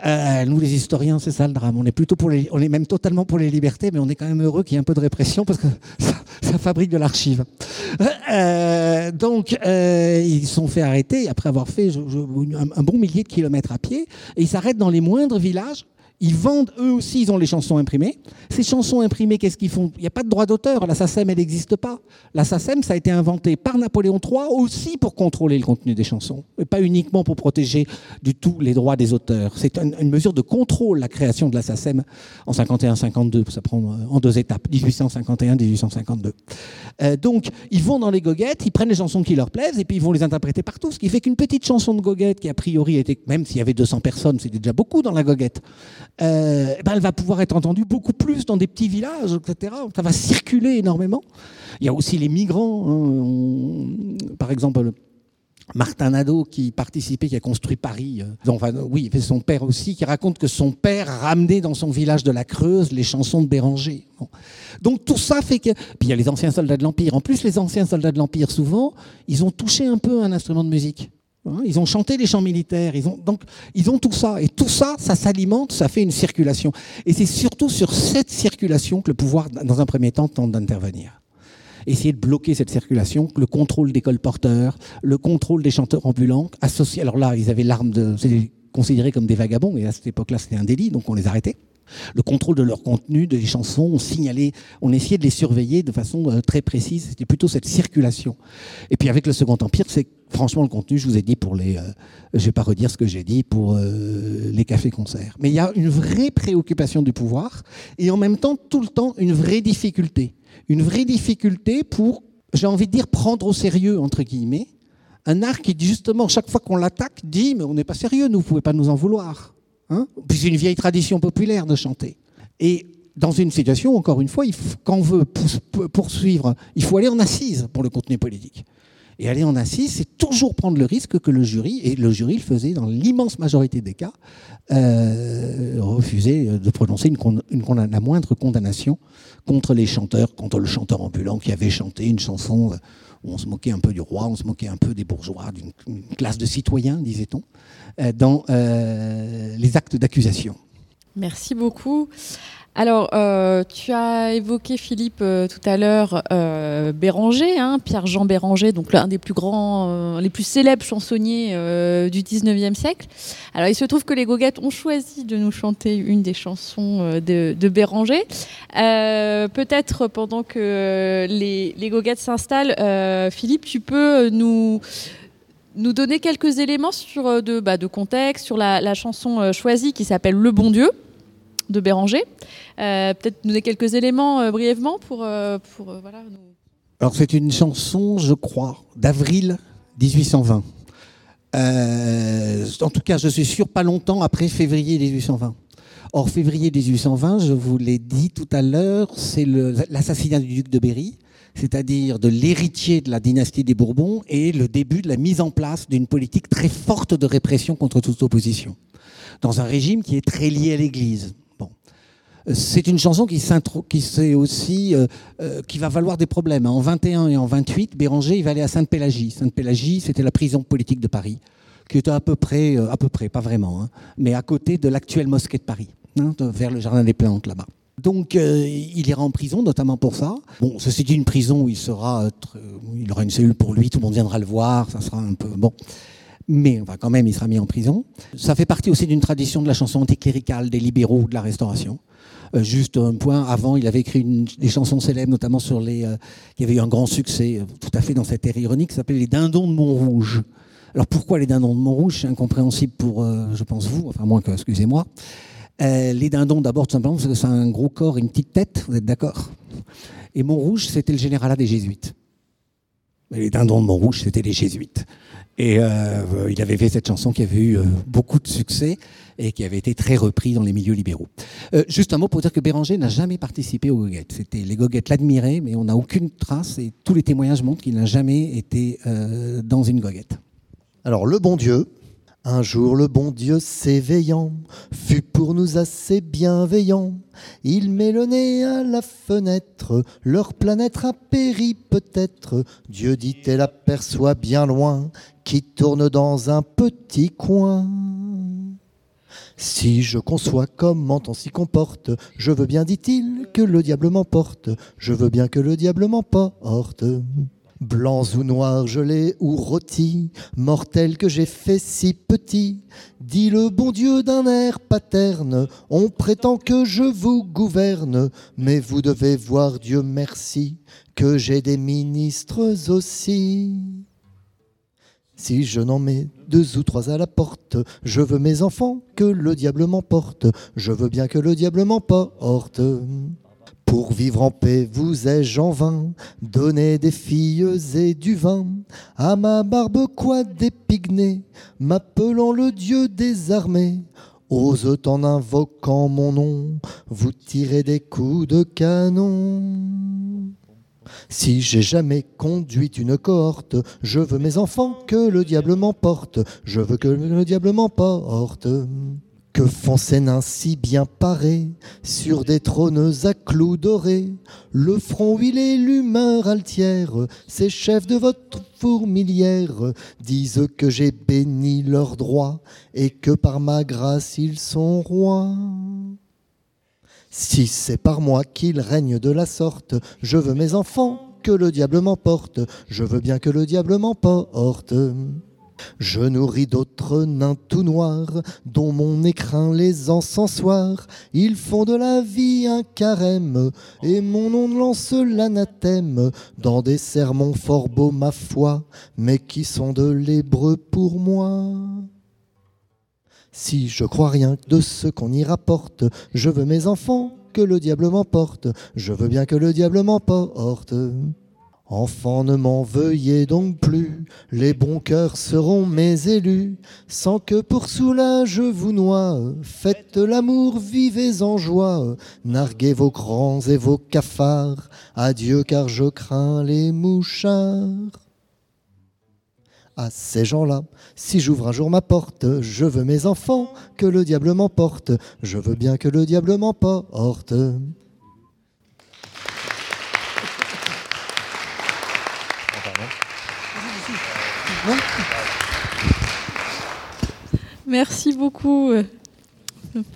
Euh, nous, les historiens, c'est ça le drame. On est plutôt pour les, on est même totalement pour les libertés, mais on est quand même heureux qu'il y ait un peu de répression parce que ça, ça fabrique de l'archive. Euh, donc, euh, ils se sont fait arrêter après avoir fait je, je, un, un bon millier de kilomètres à pied, et ils s'arrêtent dans les moindres villages. Ils vendent, eux aussi, ils ont les chansons imprimées. Ces chansons imprimées, qu'est-ce qu'ils font? Il n'y a pas de droit d'auteur. La SACEM, elle n'existe pas. La SACEM, ça a été inventé par Napoléon trois aussi pour contrôler le contenu des chansons. Et pas uniquement pour protéger du tout les droits des auteurs. C'est une, une mesure de contrôle, la création de la SACEM en cinquante et un cinquante-deux. Ça prend en deux étapes, dix-huit cent cinquante et un dix-huit cent cinquante-deux. Euh, donc, ils vont dans les goguettes, ils prennent les chansons qui leur plaisent et puis ils vont les interpréter partout. Ce qui fait qu'une petite chanson de goguette qui, a priori, était, même s'il y avait deux cents personnes, c'était déjà beaucoup dans la goguette, Euh, ben elle va pouvoir être entendue beaucoup plus dans des petits villages, et cetera. Ça va circuler énormément. Il y a aussi les migrants. Hein. On... Par exemple, Martin Nadeau, qui participait, qui a construit Paris. Enfin, oui, c'est son père aussi, qui raconte que son père ramenait dans son village de la Creuse les chansons de Béranger. Bon. Donc tout ça fait que... Puis il y a les anciens soldats de l'Empire. En plus, les anciens soldats de l'Empire, souvent, ils ont touché un peu un instrument de musique. Ils ont chanté les chants militaires, ils ont, donc ils ont tout ça. Et tout ça, ça s'alimente, ça fait une circulation. Et c'est surtout sur cette circulation que le pouvoir, dans un premier temps, tente d'intervenir. Essayer de bloquer cette circulation, le contrôle des colporteurs, le contrôle des chanteurs ambulants, associés. Alors là, ils avaient l'arme de... C'était considéré comme des vagabonds, et à cette époque-là, c'était un délit, donc on les arrêtait. Le contrôle de leur contenu, des chansons, on signalait, on essayait de les surveiller de façon très précise. C'était plutôt cette circulation. Et puis avec le Second Empire, c'est franchement le contenu. Je vous ai dit pour les, euh, je vais pas redire ce que j'ai dit pour euh, les cafés-concerts. Mais il y a une vraie préoccupation du pouvoir et en même temps tout le temps une vraie difficulté, une vraie difficulté pour, j'ai envie de dire, prendre au sérieux entre guillemets un art qui justement chaque fois qu'on l'attaque dit mais on n'est pas sérieux, nous, vous pouvez pas nous en vouloir. Hein, puis c'est une vieille tradition populaire de chanter. Et dans une situation, encore une fois, il faut, quand on veut poursuivre, il faut aller en assise pour le contenu politique. Et aller en assise, c'est toujours prendre le risque que le jury, et le jury le faisait dans l'immense majorité des cas, euh, refusait de prononcer une, con, une condam, la moindre condamnation contre les chanteurs, contre le chanteur ambulant qui avait chanté une chanson où on se moquait un peu du roi, on se moquait un peu des bourgeois, d'une classe de citoyens, disait-on, dans euh, les actes d'accusation. Merci beaucoup. Alors, euh, tu as évoqué, Philippe, euh, tout à l'heure, euh, Béranger, hein, Pierre-Jean Béranger, donc l'un des plus grands, euh, les plus célèbres chansonniers euh, du dix-neuvième siècle. Alors, il se trouve que les Goguettes ont choisi de nous chanter une des chansons euh, de, de Béranger. Euh, peut-être pendant que euh, les, les Goguettes s'installent, euh, Philippe, tu peux nous... nous donner quelques éléments sur de, bah, de contexte, sur la, la chanson choisie qui s'appelle « Le bon Dieu » de Béranger. Euh, peut-être nous donner quelques éléments euh, brièvement pour... Euh, pour euh, voilà, nous... Alors c'est une chanson, je crois, d'avril dix-huit cent vingt. Euh, en tout cas, je suis sûr, pas longtemps après février dix-huit cent vingt. Or, février dix-huit cent vingt, je vous l'ai dit tout à l'heure, c'est le, l'assassinat du duc de Berry, c'est-à-dire de l'héritier de la dynastie des Bourbons et le début de la mise en place d'une politique très forte de répression contre toute opposition, dans un régime qui est très lié à l'Église. Bon. C'est une chanson qui, qui, c'est aussi, euh, euh, qui va valoir des problèmes. En vingt et un et en vingt-huit, Béranger il va aller à Sainte-Pélagie. Sainte-Pélagie, c'était la prison politique de Paris, qui était à peu près, euh, à peu près pas vraiment, hein, mais à côté de l'actuelle mosquée de Paris, hein, de, vers le Jardin des Plantes, là-bas. Donc, euh, il ira en prison, notamment pour ça. Bon, ceci dit, une prison où il sera, euh, il aura une cellule pour lui, tout le monde viendra le voir, ça sera un peu bon. Mais enfin, quand même, il sera mis en prison. Ça fait partie aussi d'une tradition de la chanson anticléricale des libéraux de la Restauration. Euh, juste un point, avant, il avait écrit une, des chansons célèbres, notamment sur les, euh, qui avait eu un grand succès, euh, tout à fait dans cette ère ironique, qui s'appelait Les Dindons de Montrouge. Alors, pourquoi les Dindons de Montrouge? C'est incompréhensible pour, euh, je pense, vous, enfin, moins que, excusez-moi. Euh, les dindons, d'abord, tout simplement, parce que c'est un gros corps et une petite tête, vous êtes d'accord? Et Montrouge, c'était le généralat des jésuites. Mais les dindons de Montrouge, c'était les jésuites. Et euh, il avait fait cette chanson qui avait eu euh, beaucoup de succès et qui avait été très reprise dans les milieux libéraux. Euh, juste un mot pour dire que Béranger n'a jamais participé aux goguettes. C'était, les goguettes l'admiraient, mais on n'a aucune trace et tous les témoignages montrent qu'il n'a jamais été euh, dans une goguette. Alors, le bon Dieu... Un jour le bon Dieu s'éveillant fut pour nous assez bienveillant. Il met le nez à la fenêtre, leur planète a péri peut-être. Dieu dit-elle aperçoit bien loin, qui tourne dans un petit coin. Si je conçois comment on s'y comporte, je veux bien, dit-il, que le diable m'emporte. Je veux bien que le diable m'emporte. Blancs ou noirs gelés ou rôtis, mortels que j'ai fait si petits, dit le bon Dieu d'un air paterne, on prétend que je vous gouverne, mais vous devez voir, Dieu merci, que j'ai des ministres aussi. Si je n'en mets deux ou trois à la porte, je veux mes enfants que le diable m'emporte, je veux bien que le diable m'emporte. Pour vivre en paix, vous ai-je en vain donné des filles et du vin à ma barbe quoi dépignée, m'appelant le Dieu des armées. Ose en invoquant mon nom, vous tirez des coups de canon. Si j'ai jamais conduit une cohorte, je veux mes enfants que le diable m'emporte, je veux que le diable m'emporte. Que font ces nains si bien parés, sur des trônes à clous dorés, le front huilé, l'humeur altière, ces chefs de votre fourmilière disent que j'ai béni leurs droits et que par ma grâce ils sont rois. Si c'est par moi qu'ils règnent de la sorte, je veux mes enfants que le diable m'emporte, je veux bien que le diable m'emporte. Je nourris d'autres nains tout noirs, dont mon écrin les encensoirs. Ils font de la vie un carême, et mon nom lance l'anathème, dans des sermons fort beaux, ma foi, mais qui sont de l'hébreu pour moi. Si je crois rien de ce qu'on y rapporte, je veux mes enfants que le diable m'emporte, je veux bien que le diable m'emporte. Enfants, ne m'en veuillez donc plus, les bons cœurs seront mes élus, sans que pour cela je vous noie, faites l'amour, vivez en joie, narguez vos crans et vos cafards, adieu car je crains les mouchards. À ces gens-là, si j'ouvre un jour ma porte, je veux mes enfants que le diable m'emporte, je veux bien que le diable m'emporte. Merci beaucoup.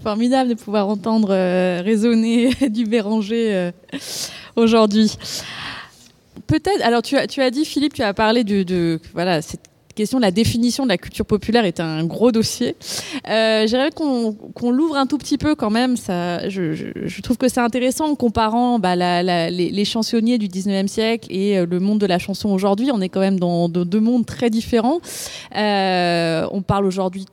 Formidable de pouvoir entendre euh, résonner du Béranger euh, aujourd'hui. Peut-être. Alors, tu as, tu as dit, Philippe, tu as parlé de, de voilà cette question de la définition de la culture populaire est un gros dossier. Euh, J'aimerais qu'on, qu'on l'ouvre un tout petit peu quand même. Ça, je, je, je trouve que c'est intéressant en comparant bah, la, la, les, les chansonniers du dix-neuvième siècle et euh, le monde de la chanson aujourd'hui. On est quand même dans de, deux mondes très différents. Euh, on parle aujourd'hui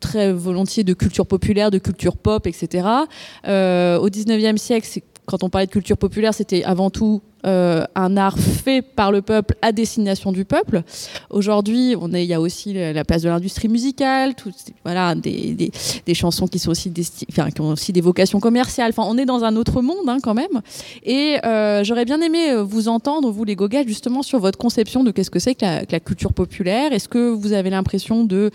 très volontiers de culture populaire, de culture pop, et cetera. Euh, au dix-neuvième siècle, c'est, quand on parlait de culture populaire, c'était avant tout Euh, un art fait par le peuple à destination du peuple. Aujourd'hui, on est, il y a aussi la place de l'industrie musicale, tout, voilà, des, des, des chansons qui, sont aussi des, enfin, qui ont aussi des vocations commerciales. Enfin, on est dans un autre monde hein, quand même. Et euh, j'aurais bien aimé vous entendre, vous les Goguettes, justement sur votre conception de qu'est-ce que c'est que la, que la culture populaire. Est-ce que vous avez l'impression de,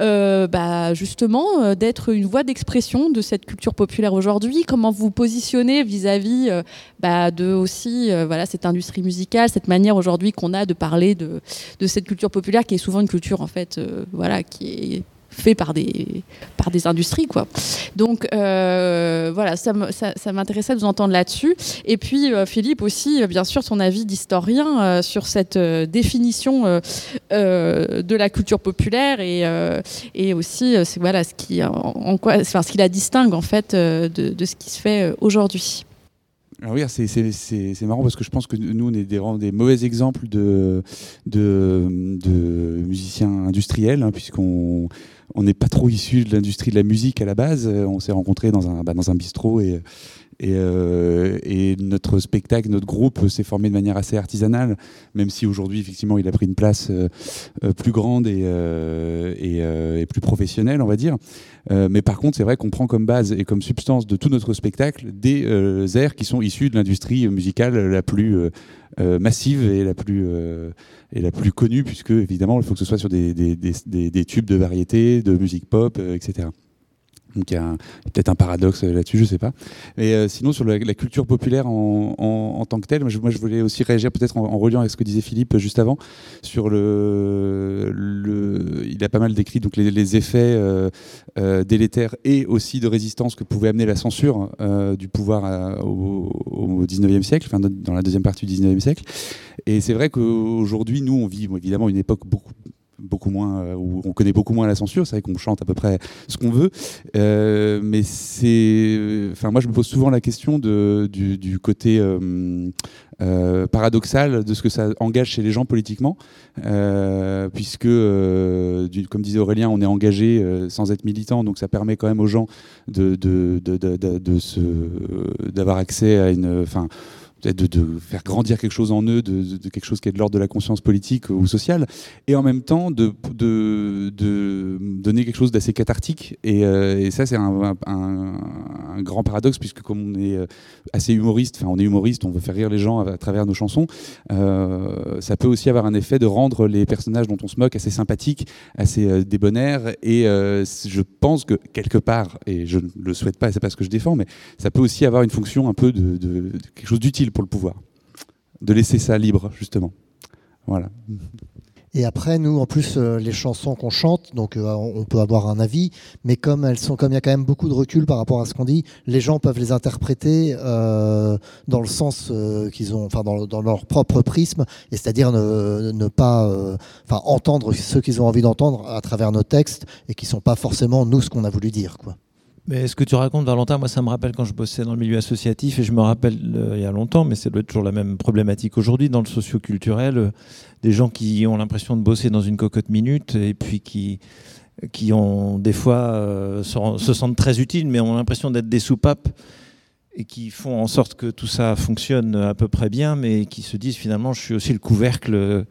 euh, bah, justement, d'être une voie d'expression de cette culture populaire aujourd'hui ? Comment vous vous positionnez vis-à-vis euh, bah, de aussi euh, Voilà, cette industrie musicale, cette manière aujourd'hui qu'on a de parler de, de cette culture populaire qui est souvent une culture en fait, euh, voilà, qui est faite par des, par des industries, quoi. Donc euh, voilà, ça, ça, ça m'intéressait de vous entendre là-dessus. Et puis euh, Philippe aussi, bien sûr, son avis d'historien euh, sur cette euh, définition euh, euh, de la culture populaire et, euh, et aussi euh, c'est, voilà, ce, qui, en, en quoi, enfin, ce qui la distingue en fait euh, de, de ce qui se fait aujourd'hui. Alors regarde, c'est, c'est, c'est, c'est marrant parce que je pense que nous, on est des, des mauvais exemples de, de, de musiciens industriels, hein, puisqu'on on n'est pas trop issus de l'industrie de la musique à la base. On s'est rencontrés dans un, bah, dans un bistrot et, et, euh, et notre spectacle, notre groupe s'est formé de manière assez artisanale, même si aujourd'hui, effectivement, il a pris une place euh, plus grande et, euh, et, euh, et plus professionnelle, on va dire. Euh, mais par contre, c'est vrai qu'on prend comme base et comme substance de tout notre spectacle des euh, airs qui sont issus de l'industrie musicale la plus euh, euh, massive et la plus, euh, et la plus connue, puisque évidemment, il faut que ce soit sur des, des, des, des, des tubes de variété, de musique pop, euh, et cetera. Donc il y a, a peut-être un paradoxe là-dessus, je ne sais pas. Et euh, sinon, sur la, la culture populaire en, en, en tant que telle, moi je, moi, je voulais aussi réagir peut-être en, en reliant avec ce que disait Philippe juste avant. Sur le, le, il a pas mal décrit donc, les, les effets euh, euh, délétères et aussi de résistance que pouvait amener la censure euh, du pouvoir à, au, au dix-neuvième siècle, enfin, dans la deuxième partie du dix-neuvième siècle. Et c'est vrai qu'aujourd'hui, nous, on vit bon, évidemment une époque beaucoup beaucoup moins, euh, où on connaît beaucoup moins la censure, c'est vrai qu'on chante à peu près ce qu'on veut, euh, mais c'est, enfin moi je me pose souvent la question de, du, du côté euh, euh, paradoxal de ce que ça engage chez les gens politiquement, euh, puisque euh, du, comme disait Aurélien, on est engagé euh, sans être militant, donc ça permet quand même aux gens de, de, de, de, de, de se, d'avoir accès à une, fin, De, de faire grandir quelque chose en eux, de, de, de quelque chose qui est de l'ordre de la conscience politique ou sociale, et en même temps de, de, de donner quelque chose d'assez cathartique. Et, euh, et ça, c'est un, un, un grand paradoxe, puisque comme on est assez humoriste, enfin on est humoriste, on veut faire rire les gens à, à travers nos chansons, euh, ça peut aussi avoir un effet de rendre les personnages dont on se moque assez sympathiques, assez euh, débonnaires, et euh, je pense que quelque part, et je ne le souhaite pas, et c'est pas ce que je défends, mais ça peut aussi avoir une fonction un peu de, de, de quelque chose d'utile pour le pouvoir, de laisser ça libre justement, voilà. Et après nous en plus euh, les chansons qu'on chante, donc euh, on peut avoir un avis, mais comme elles sont, comme il y a quand même beaucoup de recul par rapport à ce qu'on dit, les gens peuvent les interpréter euh, dans le sens euh, qu'ils ont, enfin dans, dans leur propre prisme, et c'est-à-dire ne, ne pas, enfin euh, entendre ce qu'ils ont envie d'entendre à travers nos textes et qui sont pas forcément nous ce qu'on a voulu dire, quoi. Mais ce que tu racontes, Valentin, moi ça me rappelle quand je bossais dans le milieu associatif, et je me rappelle euh, il y a longtemps, mais ça doit être toujours la même problématique aujourd'hui dans le socio-culturel, euh, des gens qui ont l'impression de bosser dans une cocotte minute et puis qui, qui ont des fois euh, se, se sentent très utiles mais ont l'impression d'être des soupapes et qui font en sorte que tout ça fonctionne à peu près bien, mais qui se disent finalement je suis aussi le couvercle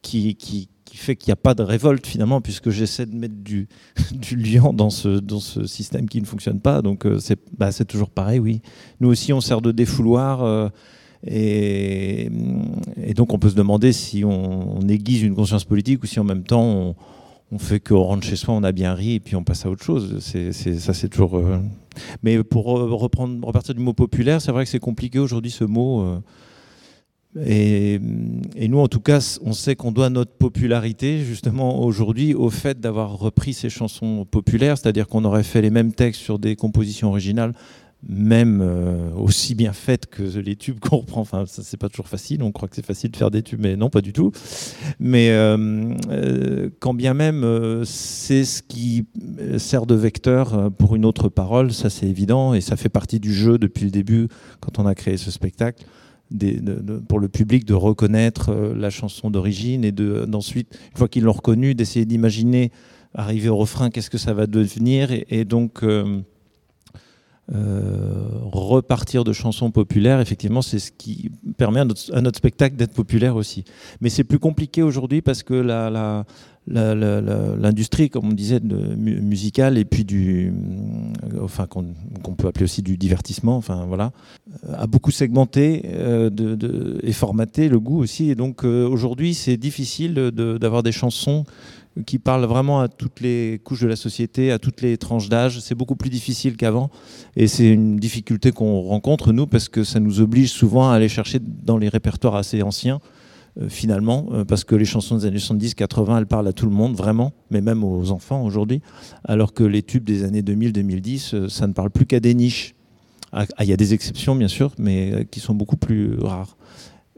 qui... qui qui fait qu'il n'y a pas de révolte finalement, puisque j'essaie de mettre du, du liant dans ce, dans ce système qui ne fonctionne pas. Donc euh, c'est, bah, c'est toujours pareil, oui. Nous aussi, on sert de défouloir euh, et, et donc on peut se demander si on, on aiguise une conscience politique ou si en même temps on, on fait qu'on rentre chez soi, on a bien ri et puis on passe à autre chose. C'est, c'est, ça, c'est toujours... Euh... Mais pour reprendre, repartir du mot populaire, c'est vrai que c'est compliqué aujourd'hui ce mot... Euh... Et, et nous, en tout cas, on sait qu'on doit notre popularité, justement, aujourd'hui, au fait d'avoir repris ces chansons populaires, c'est-à-dire qu'on aurait fait les mêmes textes sur des compositions originales, même euh, aussi bien faites que les tubes qu'on reprend. Enfin, ça, c'est pas toujours facile, on croit que c'est facile de faire des tubes, mais non, pas du tout. Mais euh, euh, quand bien même, euh, c'est ce qui sert de vecteur pour une autre parole, ça c'est évident, et ça fait partie du jeu depuis le début, quand on a créé ce spectacle. Des, de, de, pour le public de reconnaître euh, la chanson d'origine et de, d'ensuite, une fois qu'ils l'ont reconnue, d'essayer d'imaginer, arriver au refrain, qu'est-ce que ça va devenir, et, et donc euh, euh, repartir de chansons populaires, effectivement, c'est ce qui permet à notre, à notre spectacle d'être populaire aussi. Mais c'est plus compliqué aujourd'hui parce que la, la, la, la, la, l'industrie, comme on disait, de, musicale, et puis du... Enfin, qu'on, qu'on peut appeler aussi du divertissement, enfin voilà, a beaucoup segmenté euh, de, de, et formaté le goût aussi. Et donc euh, aujourd'hui, c'est difficile de, d'avoir des chansons qui parlent vraiment à toutes les couches de la société, à toutes les tranches d'âge. C'est beaucoup plus difficile qu'avant. Et c'est une difficulté qu'on rencontre, nous, parce que ça nous oblige souvent à aller chercher dans les répertoires assez anciens, euh, finalement, euh, parce que les chansons des années soixante-dix quatre-vingts, elles parlent à tout le monde, vraiment, mais même aux enfants aujourd'hui, alors que les tubes des années deux mille deux mille dix, euh, ça ne parle plus qu'à des niches. Il ah, y a des exceptions, bien sûr, mais euh, qui sont beaucoup plus rares.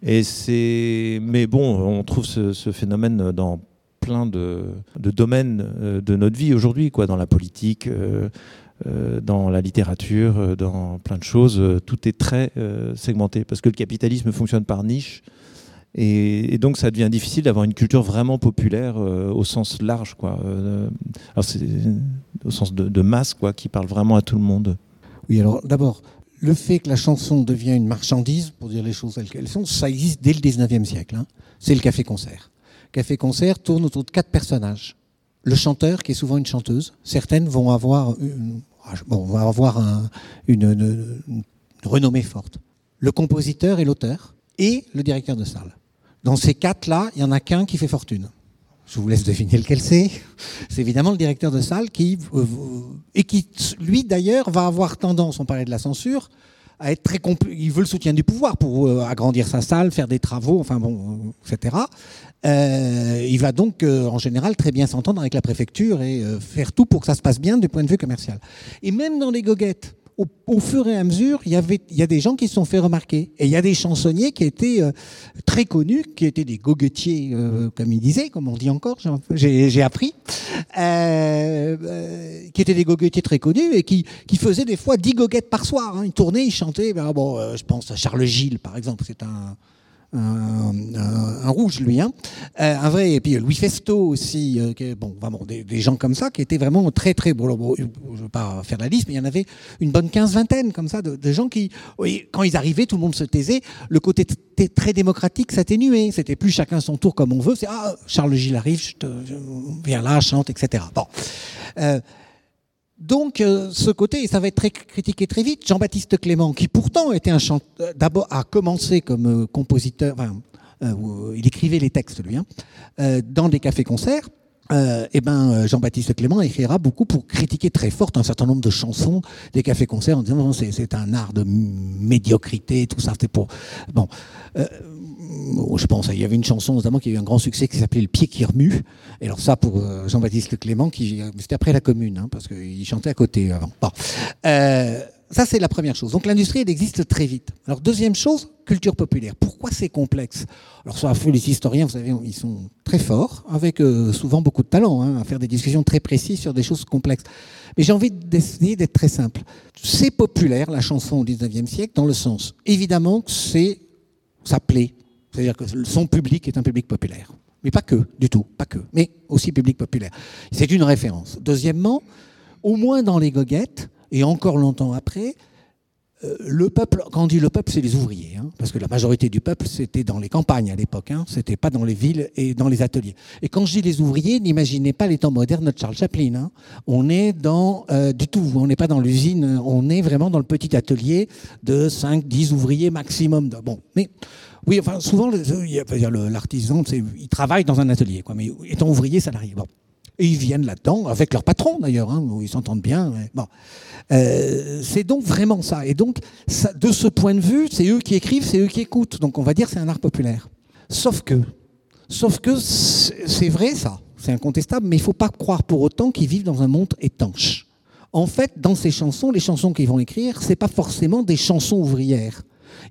Et c'est... Mais bon, on trouve ce, ce phénomène dans plein de, de domaines de notre vie aujourd'hui, quoi, dans la politique, euh, euh, dans la littérature, dans plein de choses. Euh, tout est très euh, segmenté, parce que le capitalisme fonctionne par niche. Et, et donc ça devient difficile d'avoir une culture vraiment populaire euh, au sens large, quoi. Euh, alors c'est euh, au sens de, de masse, quoi, qui parle vraiment à tout le monde. Oui, alors d'abord, le fait que la chanson devient une marchandise, pour dire les choses telles qu'elles sont, ça existe dès le dix-neuvième siècle. Hein. C'est le café-concert. Café-concert tourne autour de quatre personnages. Le chanteur, qui est souvent une chanteuse. Certaines vont avoir une, bon, vont avoir un, une, une, une renommée forte. Le compositeur et l'auteur. Et le directeur de salle. Dans ces quatre-là, il n'y en a qu'un qui fait fortune. Je vous laisse deviner lequel c'est. C'est évidemment le directeur de salle qui, euh, et qui, lui d'ailleurs, va avoir tendance, on parlait de la censure, à être très compl- il veut le soutien du pouvoir pour euh, agrandir sa salle, faire des travaux, enfin bon, et cetera. Euh, il va donc, euh, en général, très bien s'entendre avec la préfecture et euh, faire tout pour que ça se passe bien du point de vue commercial. Et même dans les Goguettes, Au, au fur et à mesure, il y avait, il y a des gens qui se sont fait remarquer. Et il y a des chansonniers qui étaient euh, très connus, qui étaient des goguettiers, euh, comme ils disaient, comme on dit encore, j'ai, j'ai appris, euh, euh, qui étaient des goguettiers très connus et qui, qui faisaient des fois dix goguettes par soir. Hein. Ils tournaient, ils chantaient. Ben, bon, euh, je pense à Charles Gilles, par exemple, c'est un... Un, un, un rouge, lui, hein. Euh, un vrai. Et puis Louis Festo aussi, euh, qui, bon, vraiment, des, des gens comme ça qui étaient vraiment très, très. Bon, bon, je ne veux pas faire la liste, mais il y en avait une bonne quinze, vingtaine comme ça, de, de gens qui, quand ils arrivaient, tout le monde se taisait. Le côté t- très démocratique s'atténuait. C'était plus chacun son tour comme on veut. C'est ah, Charles Gilles arrive, je te, je, viens là, chante, et cetera. Bon. Euh, Donc, euh, ce côté, et ça va être très critiqué très vite, Jean-Baptiste Clément, qui pourtant était un chanteur, d'abord a commencé comme euh, compositeur, enfin, euh, il écrivait les textes, lui, hein, euh, dans des cafés-concerts, euh, et ben Jean-Baptiste Clément écrira beaucoup pour critiquer très fort un certain nombre de chansons des cafés-concerts en disant non, c'est, c'est un art de médiocrité, tout ça, c'est pour. Bon. Euh, Je pense, il y avait une chanson notamment qui a eu un grand succès qui s'appelait « Le pied qui remue ». Et alors ça, pour Jean-Baptiste Clément, qui, c'était après la Commune, hein, parce qu'il chantait à côté avant. Bon. Euh, ça, c'est la première chose. Donc l'industrie, elle existe très vite. Alors deuxième chose, culture populaire. Pourquoi c'est complexe ? Alors ça, les historiens, vous savez, ils sont très forts, avec euh, souvent beaucoup de talent, hein, à faire des discussions très précises sur des choses complexes. Mais j'ai envie d'essayer d'être très simple. C'est populaire, la chanson au dix-neuvième siècle, dans le sens, évidemment, que c'est, ça plaît. C'est-à-dire que son public est un public populaire. Mais pas que, du tout, pas que. Mais aussi public populaire. C'est une référence. Deuxièmement, au moins dans les Goguettes, et encore longtemps après, euh, le peuple, quand on dit le peuple, c'est les ouvriers. Hein, parce que la majorité du peuple, c'était dans les campagnes à l'époque. Hein, c'était pas dans les villes et dans les ateliers. Et quand je dis les ouvriers, n'imaginez pas les temps modernes de Charles Chaplin. Hein, on est dans euh, du tout. On n'est pas dans l'usine. On est vraiment dans le petit atelier de cinq dix ouvriers maximum. De, bon, mais... Oui, enfin, souvent, le, l'artisan, c'est, il travaille dans un atelier, quoi, mais étant ouvrier, salarié. Bon. Et ils viennent là-dedans, avec leur patron d'ailleurs, hein, où ils s'entendent bien. Mais bon. euh, c'est donc vraiment ça. Et donc, ça, de ce point de vue, c'est eux qui écrivent, c'est eux qui écoutent. Donc, on va dire que c'est un art populaire. Sauf que, sauf que c'est, c'est vrai ça, c'est incontestable, mais il ne faut pas croire pour autant qu'ils vivent dans un monde étanche. En fait, dans ces chansons, les chansons qu'ils vont écrire, ce n'est pas forcément des chansons ouvrières.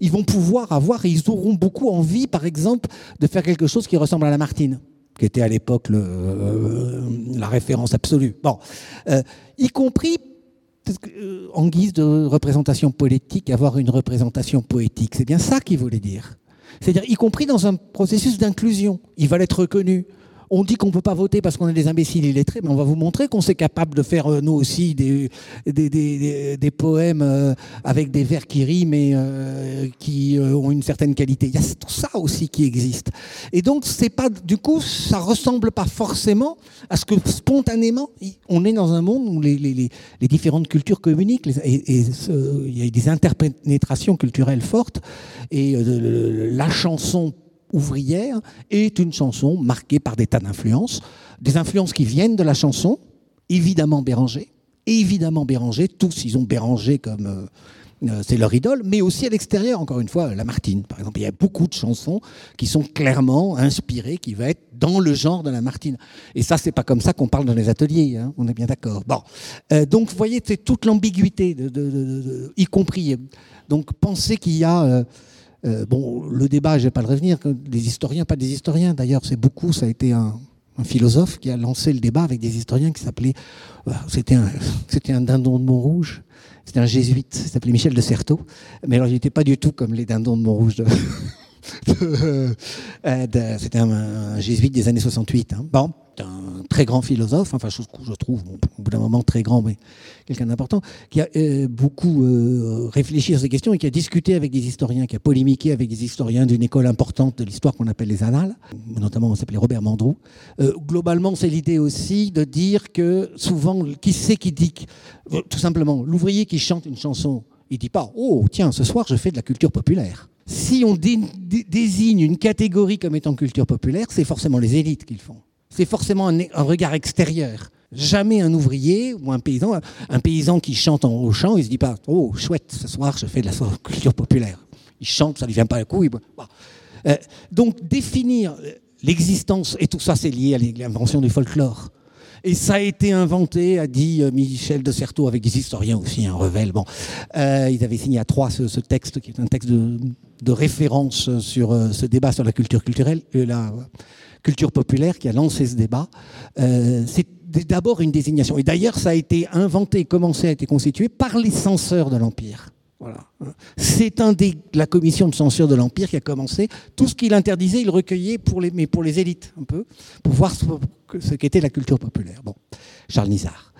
Ils vont pouvoir avoir, et ils auront beaucoup envie, par exemple, de faire quelque chose qui ressemble à Lamartine, qui était à l'époque le, euh, la référence absolue. Bon, euh, y compris euh, en guise de représentation politique, avoir une représentation poétique. C'est bien ça qu'il voulait dire. C'est-à-dire, y compris dans un processus d'inclusion. Ils veulent être reconnus. On dit qu'on ne peut pas voter parce qu'on est des imbéciles illettrés, mais on va vous montrer qu'on s'est capable de faire, euh, nous aussi, des, des, des, des poèmes euh, avec des vers qui riment et euh, qui euh, ont une certaine qualité. Il y a tout ça aussi qui existe. Et donc, c'est pas, du coup, ça ne ressemble pas forcément à ce que, spontanément, on est dans un monde où les, les, les, les différentes cultures communiquent les, et, et euh, il y a des interpénétrations culturelles fortes. Et euh, la chanson ouvrière est une chanson marquée par des tas d'influences, des influences qui viennent de la chanson, évidemment Béranger, évidemment Béranger, tous ils ont Béranger comme euh, c'est leur idole, mais aussi à l'extérieur, encore une fois, Lamartine, par exemple, il y a beaucoup de chansons qui sont clairement inspirées, qui vont être dans le genre de Lamartine. Et ça, c'est pas comme ça qu'on parle dans les ateliers, hein, on est bien d'accord. Bon, euh, donc vous voyez, c'est toute l'ambiguïté, de, de, de, de, de, y compris. Donc pensez qu'il y a euh, Euh, bon, le débat, je ne vais pas le revenir, des historiens, pas des historiens, d'ailleurs, c'est beaucoup, ça a été un, un philosophe qui a lancé le débat avec des historiens qui s'appelaient, euh, c'était, un, c'était un dindon de Montrouge, c'était un jésuite, il s'appelait Michel de Certeau, mais alors il n'était pas du tout comme les dindons de Montrouge, de, de, euh, de, c'était un, un jésuite des années soixante-huit, hein. Bon, un très grand philosophe, enfin chose que je trouve bon, au bout d'un moment très grand, mais quelqu'un d'important, qui a euh, beaucoup euh, réfléchi à ces questions et qui a discuté avec des historiens, qui a polémiqué avec des historiens d'une école importante de l'histoire qu'on appelle les Annales, notamment on s'appelait Robert Mandrou. Euh, globalement, c'est l'idée aussi de dire que souvent, qui c'est qui dit, tout simplement, l'ouvrier qui chante une chanson, il ne dit pas « Oh, tiens, ce soir, je fais de la culture populaire ». Si on dé- désigne une catégorie comme étant culture populaire, c'est forcément les élites qui le font. c'est forcément un, un regard extérieur. Jamais un ouvrier ou un paysan, un paysan qui chante en haut chant, il se dit pas « Oh, chouette, ce soir, je fais de la culture populaire ». Il chante, ça lui vient pas à la couille. Bah. Euh, donc, définir l'existence, et tout ça, c'est lié à l'invention du folklore. Et ça a été inventé, a dit Michel de Certeau, avec des historiens aussi, un revel. Bon, euh, ils avaient signé à trois ce, ce texte, qui est un texte de, de référence sur euh, ce débat sur la culture culturelle, euh, la culture populaire, qui a lancé ce débat. Euh, c'est d'abord une désignation. Et d'ailleurs, ça a été inventé, commencé, a été constitué par les censeurs de l'Empire. Voilà. C'est un des, la commission de censure de l'Empire qui a commencé. Tout ce qu'il interdisait, il recueillait pour les, mais pour les élites, un peu, pour voir ce, ce qu'était la culture populaire. Bon, Charles Nisard.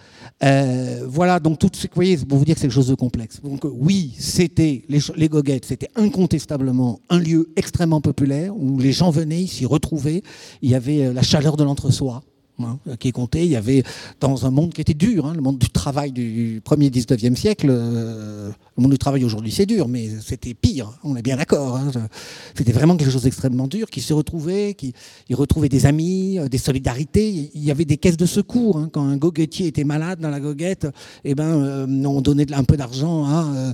Euh, voilà, donc tout ce que vous voyez, pour vous dire que c'est quelque chose de complexe. Donc oui, c'était, les, les Goguettes, c'était incontestablement un lieu extrêmement populaire où les gens venaient, ils s'y retrouvaient. Il y avait la chaleur de l'entre-soi. Hein, qui comptait, il y avait dans un monde qui était dur, hein, le monde du travail du premier dix-neuvième siècle, euh, le monde du travail aujourd'hui c'est dur, mais c'était pire, on est bien d'accord, hein, c'était vraiment quelque chose d'extrêmement dur, qui se retrouvait, qui ils retrouvaient des amis, euh, des solidarités, il y avait des caisses de secours, hein, quand un goguettier était malade dans la goguette, eh ben, euh, on donnait un peu d'argent à euh,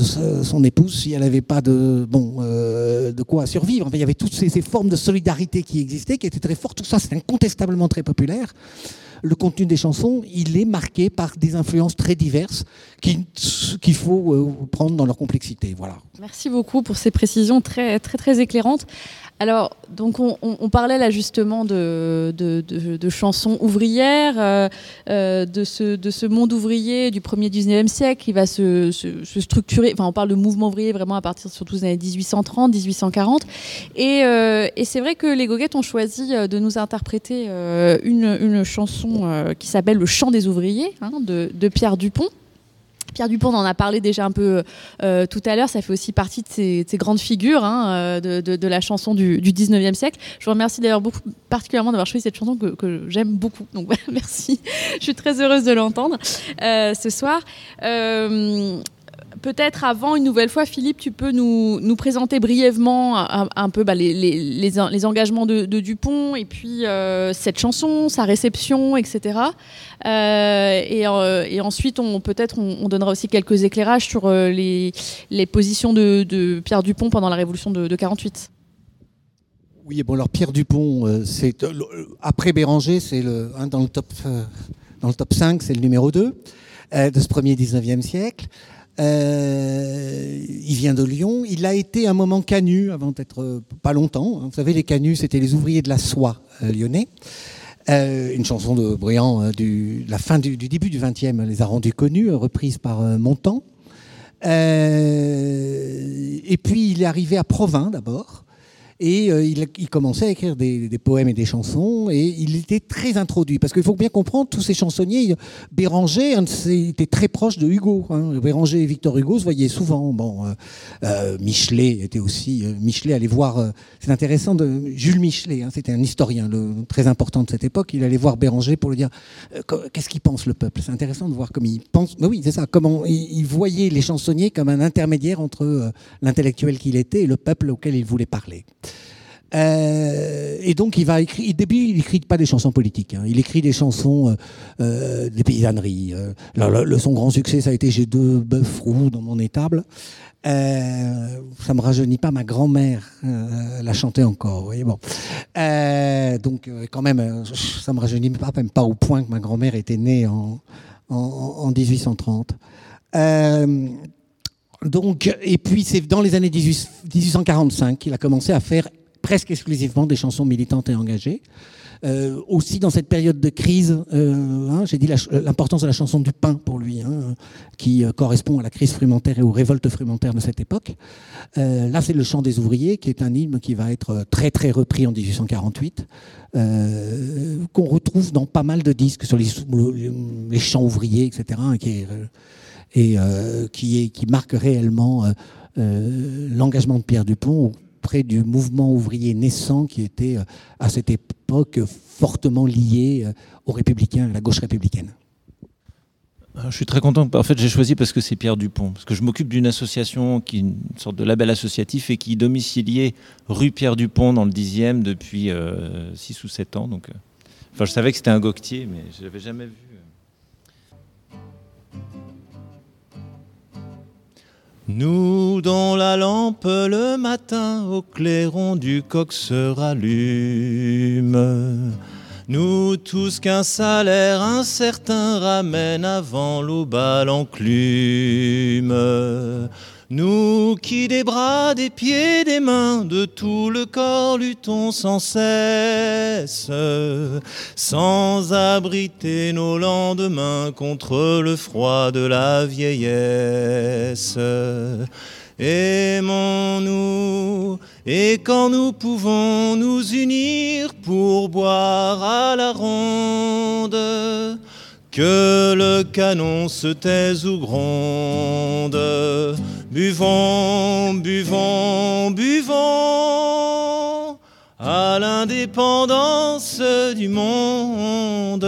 euh, son épouse si elle n'avait pas de, bon, euh, de quoi survivre, enfin, il y avait toutes ces, ces formes de solidarité qui existaient, qui étaient très fortes, tout ça c'est incontestablement très populaire. Le contenu des chansons, il est marqué par des influences très diverses qu'il qu'il faut prendre dans leur complexité. Voilà. Merci beaucoup pour ces précisions très, très, très éclairantes. Alors, donc on, on, on parlait là justement de, de, de, de chansons ouvrières, euh, de, ce, de ce monde ouvrier du premier dix-neuvième siècle qui va se, se, se structurer. Enfin, on parle de mouvement ouvrier vraiment à partir surtout des années dix-huit cent trente, dix-huit cent quarante. Et, euh, et c'est vrai que les Goguettes ont choisi de nous interpréter euh, une, une chanson euh, qui s'appelle « Le Chant des ouvriers » hein, de, de Pierre Dupont. Pierre Dupont, on en a parlé déjà un peu euh, tout à l'heure, ça fait aussi partie de ces, de ces grandes figures hein, de, de, de la chanson du, du dix-neuvième siècle. Je vous remercie d'ailleurs beaucoup, particulièrement d'avoir choisi cette chanson que, que j'aime beaucoup. Donc voilà, merci, je suis très heureuse de l'entendre euh, ce soir. Euh, Peut-être avant, une nouvelle fois, Philippe, tu peux nous, nous présenter brièvement un, un peu bah, les, les, les, les engagements de, de Dupont et puis euh, cette chanson, sa réception, et cetera. Euh, et, euh, et ensuite, on, peut-être, on, on donnera aussi quelques éclairages sur euh, les, les positions de, de Pierre Dupont pendant la Révolution de, de quarante-huit. Oui, bon, alors Pierre Dupont, euh, c'est, euh, après Béranger, c'est le, hein, dans, le top, euh, dans le top cinq, c'est le numéro deux euh, de ce premier dix-neuvième siècle. Euh, il vient de Lyon. Il a été un moment canut avant d'être euh, pas longtemps. Vous savez, les canuts, c'était les ouvriers de la soie euh, lyonnais. Euh, une chanson de Briand euh, du, de la fin du, du début du vingtième les a rendus connus, reprise par euh, Montand. Euh, et puis, il est arrivé à Provins d'abord. Et euh, il, il commençait à écrire des, des poèmes et des chansons, et il était très introduit. Parce qu'il faut bien comprendre, tous ces chansonniers, Béranger était très proche de Hugo. Hein. Béranger et Victor Hugo se voyaient souvent. Bon, euh, euh, Michelet était aussi... Euh, Michelet allait voir... Euh, c'est intéressant, de, Jules Michelet, hein, c'était un historien le, très important de cette époque. Il allait voir Béranger pour lui dire euh, « Qu'est-ce qu'il pense, le peuple ?» C'est intéressant de voir comme il pense... Mais oui, c'est ça. Comment il, il voyait les chansonniers comme un intermédiaire entre euh, l'intellectuel qu'il était et le peuple auquel il voulait parler. Euh, et donc il va écrire. Au début, il écrit pas des chansons politiques. Hein, il écrit des chansons euh, euh, des paysanneries. Euh, le, le, son grand succès, ça a été « J'ai deux bœufs roux dans mon étable ». Euh, ça me rajeunit pas, ma grand-mère euh, la chantait encore, vous voyez, bon. Euh, donc euh, quand même, euh, ça me rajeunit pas, même pas au point que ma grand-mère était née en, en, en dix-huit cent trente. Euh, donc, et puis c'est dans les années dix-huit cent quarante-cinq qu'il a commencé à faire presque exclusivement des chansons militantes et engagées. Euh, aussi dans cette période de crise, euh, hein, j'ai dit la, l'importance de la chanson du pain pour lui, hein, qui euh, correspond à la crise frumentaire et aux révoltes frumentaires de cette époque. Euh, là, c'est le chant des ouvriers, qui est un hymne qui va être très très repris en dix-huit cent quarante-huit, euh, qu'on retrouve dans pas mal de disques sur les, les chants ouvriers, et cetera, hein, qui est, et euh, qui, est, qui marque réellement euh, euh, l'engagement de Pierre Dupont près du mouvement ouvrier naissant qui était à cette époque fortement lié aux républicains, à la gauche républicaine. Je suis très content. En fait, j'ai choisi parce que c'est Pierre Dupont. Parce que je m'occupe d'une association qui est une sorte de label associatif et qui est domiciliée rue Pierre Dupont dans le dixième depuis six euh, ou sept ans. Donc, Enfin, je savais que c'était un goguetier, mais je ne l'avais jamais vu. Nous, dont la lampe le matin au clairon du coq se rallume, nous tous qu'un salaire incertain ramène avant l'aube à l'enclume, nous qui des bras, des pieds, des mains, de tout le corps luttons sans cesse, sans abriter nos lendemains contre le froid de la vieillesse. Aimons-nous, et quand nous pouvons nous unir pour boire à la ronde, que le canon se taise ou gronde. Buvons, buvons, buvons à l'indépendance du monde.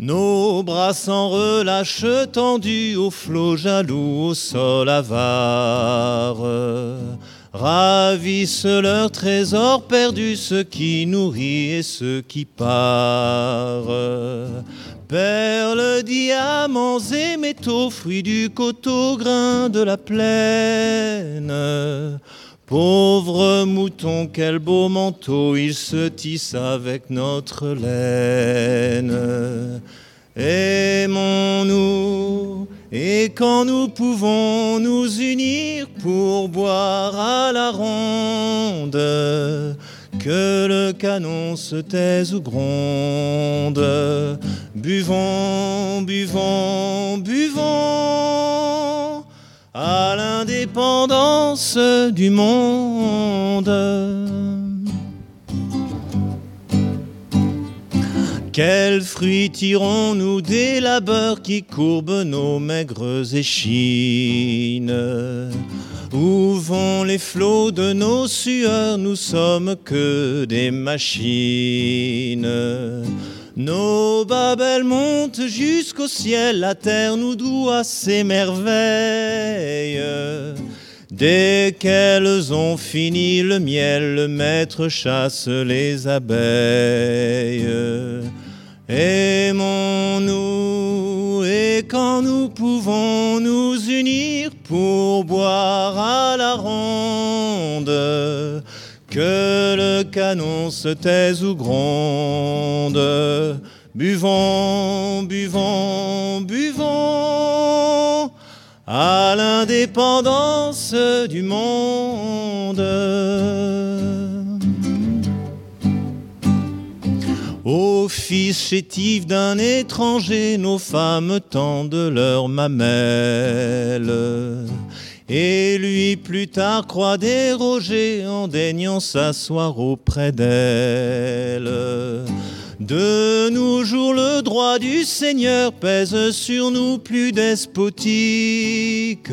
Nos bras sans relâche tendus aux flots jaloux, au sol avare, ravissent leur trésor perdu, ce qui nourrit et ce qui part. Perles, diamants et métaux, fruits du coteau, grains de la plaine. Pauvres moutons, quel beau manteau ils se tissent avec notre laine. Aimons-nous, et quand nous pouvons nous unir pour boire à la ronde, que le canon se taise ou gronde. Buvons, buvons, buvons à l'indépendance du monde. Quels fruits tirons-nous des labeurs qui courbent nos maigres échines? Où vont les flots de nos sueurs? Nous sommes que des machines. Nos babelles montent jusqu'au ciel, la terre nous doit ses merveilles. Dès qu'elles ont fini le miel, le maître chasse les abeilles. Aimons-nous, et quand nous pouvons nous unir pour boire à la ronde, que le canon se taise ou gronde. Buvons, buvons, buvons à l'indépendance du monde. Ô fils chétif d'un étranger, nos femmes tendent leurs mamelles, et lui plus tard croit déroger en daignant s'asseoir auprès d'elle. De nos jours le droit du Seigneur pèse sur nous plus despotique.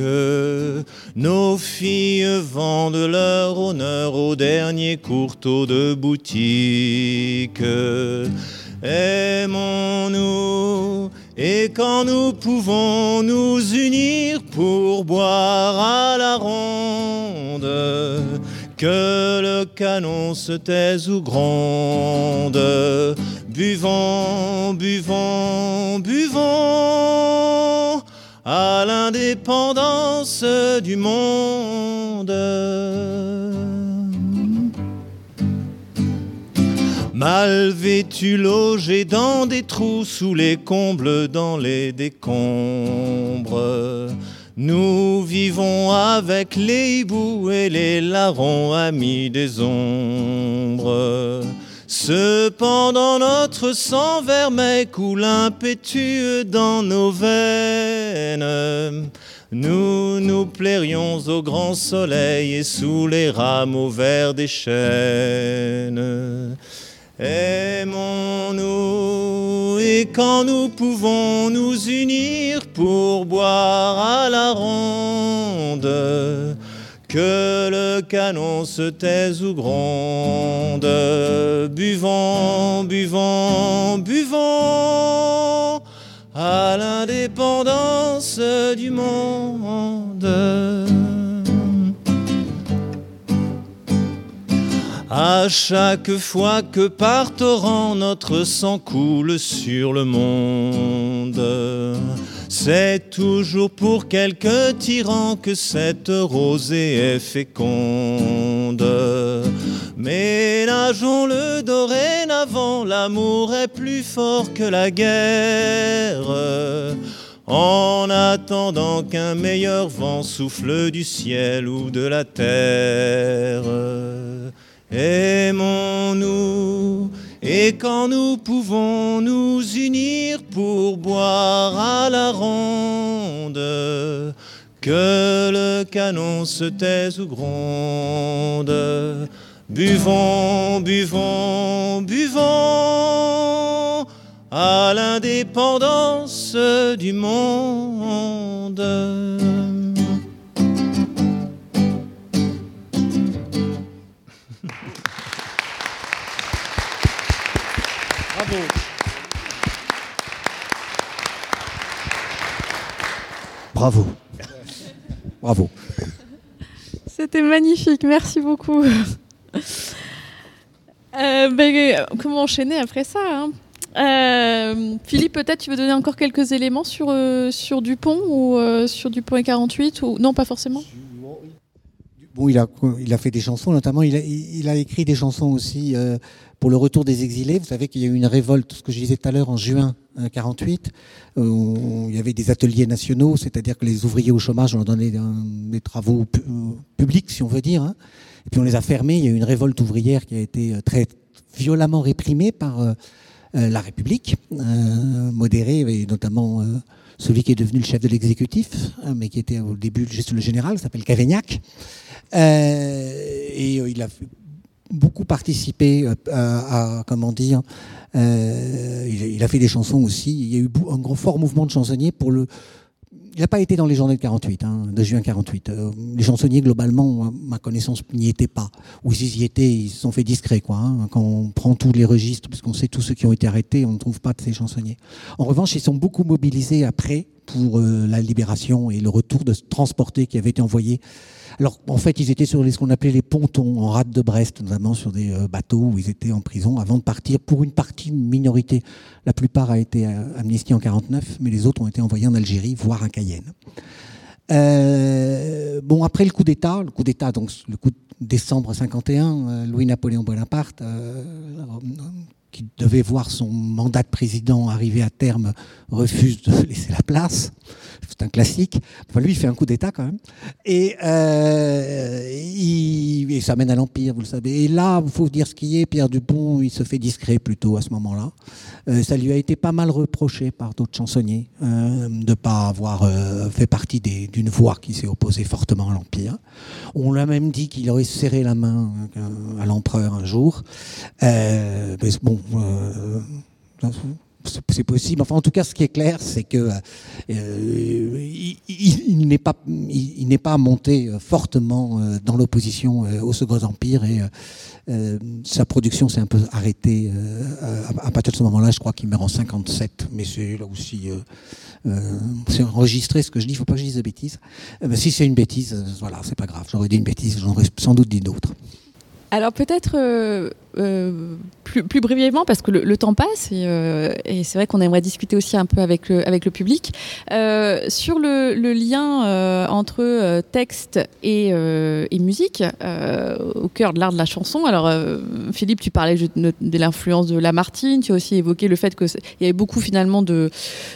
Nos filles vendent leur honneur au dernier courteau de boutique. Aimons-nous, et quand nous pouvons nous unir pour boire à la ronde, que le canon se taise ou gronde. Buvons, buvons, buvons à l'indépendance du monde. Mal vêtus, logés dans des trous, sous les combles, dans les décombres, nous vivons avec les hiboux et les larrons, amis des ombres. Cependant notre sang vermeil coule impétueux dans nos veines. Nous nous plairions au grand soleil et sous les rameaux verts des chênes. Aimons-nous, et quand nous pouvons nous unir pour boire à la ronde, que le canon se taise ou gronde. Buvons, buvons, buvons à l'indépendance du monde. À chaque fois que par torrent notre sang coule sur le monde, c'est toujours pour quelque tyran que cette rosée est féconde. Ménageons-le dorénavant, l'amour est plus fort que la guerre, en attendant qu'un meilleur vent souffle du ciel ou de la terre. Aimons-nous, et quand nous pouvons nous unir pour boire à la ronde, que le canon se taise ou gronde. Buvons, buvons, buvons à l'indépendance du monde. Bravo. Bravo. C'était magnifique, merci beaucoup. Euh, ben, comment enchaîner après ça, hein ? euh, Philippe, peut-être tu veux donner encore quelques éléments sur, euh, sur Dupont ou euh, sur Dupont et quarante-huit ou... Non, pas forcément. Bon, il a, il a fait des chansons, notamment il a, il a écrit des chansons aussi euh, pour le retour des exilés. Vous savez qu'il y a eu une révolte, ce que je disais tout à l'heure, en juin quarante-huit, il y avait des ateliers nationaux, c'est-à-dire que les ouvriers au chômage, on leur donnait des travaux pu- publics, si on veut dire, hein. Et puis on les a fermés. Il y a eu une révolte ouvrière qui a été très violemment réprimée par euh, la République, euh, modérée, et notamment euh, celui qui est devenu le chef de l'exécutif, hein, mais qui était au début juste le général, qui s'appelle Cavaignac. Euh, et euh, il a beaucoup participé euh, à, à, comment dire, euh, il, il a fait des chansons aussi. Il y a eu un grand fort mouvement de chansonniers pour le. Il n'a pas été dans les journées de quarante-huit, hein, de juin quarante-huit. Euh, les chansonniers, globalement, à ma connaissance, n'y étaient pas. Ou s'ils y étaient, ils se sont fait discrets, quoi, hein. Quand on prend tous les registres, parce qu'on sait tous ceux qui ont été arrêtés, on ne trouve pas de ces chansonniers. En revanche, ils sont beaucoup mobilisés après pour euh, la libération et le retour de transportés qui avaient été envoyés. Alors, en fait, ils étaient sur les, ce qu'on appelait les pontons, en rade de Brest, notamment sur des bateaux où ils étaient en prison avant de partir. Pour une partie, une minorité, la plupart a été amnistiée en quarante-neuf, mais les autres ont été envoyés en Algérie, voire à Cayenne. Euh, bon, après le coup d'État, le coup d'État, donc le coup de décembre cinquante et un, Louis-Napoléon Bonaparte, euh, qui devait voir son mandat de président arriver à terme, refuse de laisser la place. C'est un classique. Enfin, lui, il fait un coup d'État quand même. Et, euh, il, et ça mène à l'Empire, vous le savez. Et là, il faut dire ce qui est. Pierre Dupont, il se fait discret plutôt à ce moment-là. Euh, ça lui a été pas mal reproché par d'autres chansonniers euh, de ne pas avoir euh, fait partie des, d'une voix qui s'est opposée fortement à l'Empire. On l'a même dit qu'il aurait serré la main à l'empereur un jour. Euh, mais bon... Euh, c'est possible. Enfin, en tout cas, ce qui est clair, c'est que euh, il, il, n'est pas, il, il n'est pas monté fortement dans l'opposition au Second Empire et euh, sa production s'est un peu arrêtée euh, à, à partir de ce moment-là. Je crois qu'il meurt en cinquante-sept, mais c'est là aussi euh, euh, c'est enregistré ce que je dis. Il ne faut pas que je dise de bêtises. Euh, mais si c'est une bêtise, euh, voilà, c'est pas grave. J'aurais dit une bêtise, j'en aurais sans doute dit d'autres. Alors peut-être euh, euh, plus, plus brièvement, parce que le, le temps passe et, euh, et c'est vrai qu'on aimerait discuter aussi un peu avec le, avec le public euh, sur le, le lien euh, entre euh, texte et, euh, et musique euh, au cœur de l'art de la chanson. Alors euh, Philippe, tu parlais de, de l'influence de Lamartine, tu as aussi évoqué le fait qu'il y avait beaucoup finalement de,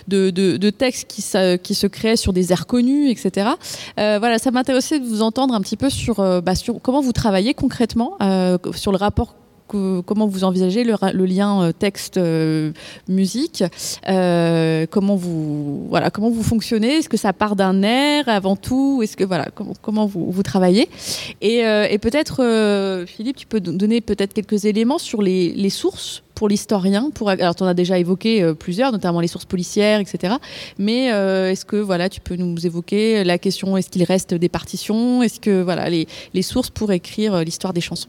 de, de, de textes qui, ça, qui se créaient sur des airs connus, et cetera. Euh, voilà, ça m'intéressait de vous entendre un petit peu sur, euh, bah, sur comment vous travaillez concrètement. Euh, sur le rapport, que, comment vous envisagez le, le lien texte-musique, euh, euh, comment vous voilà, comment vous fonctionnez, est-ce que ça part d'un air avant tout, est-ce que voilà, comment, comment vous, vous travaillez et, euh, et peut-être euh, Philippe, tu peux donner peut-être quelques éléments sur les, les sources pour l'historien. Pour, alors tu en as déjà évoqué plusieurs, notamment les sources policières, et cetera. Mais euh, est-ce que voilà, tu peux nous évoquer la question, est-ce qu'il reste des partitions, est-ce que voilà les, les sources pour écrire l'histoire des chansons?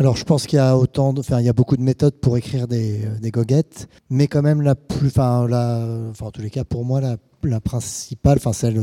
Alors je pense qu'il y a autant, de, enfin il y a beaucoup de méthodes pour écrire des, des goguettes, mais quand même la plus, enfin la, enfin en tous les cas pour moi la, la principale, enfin celle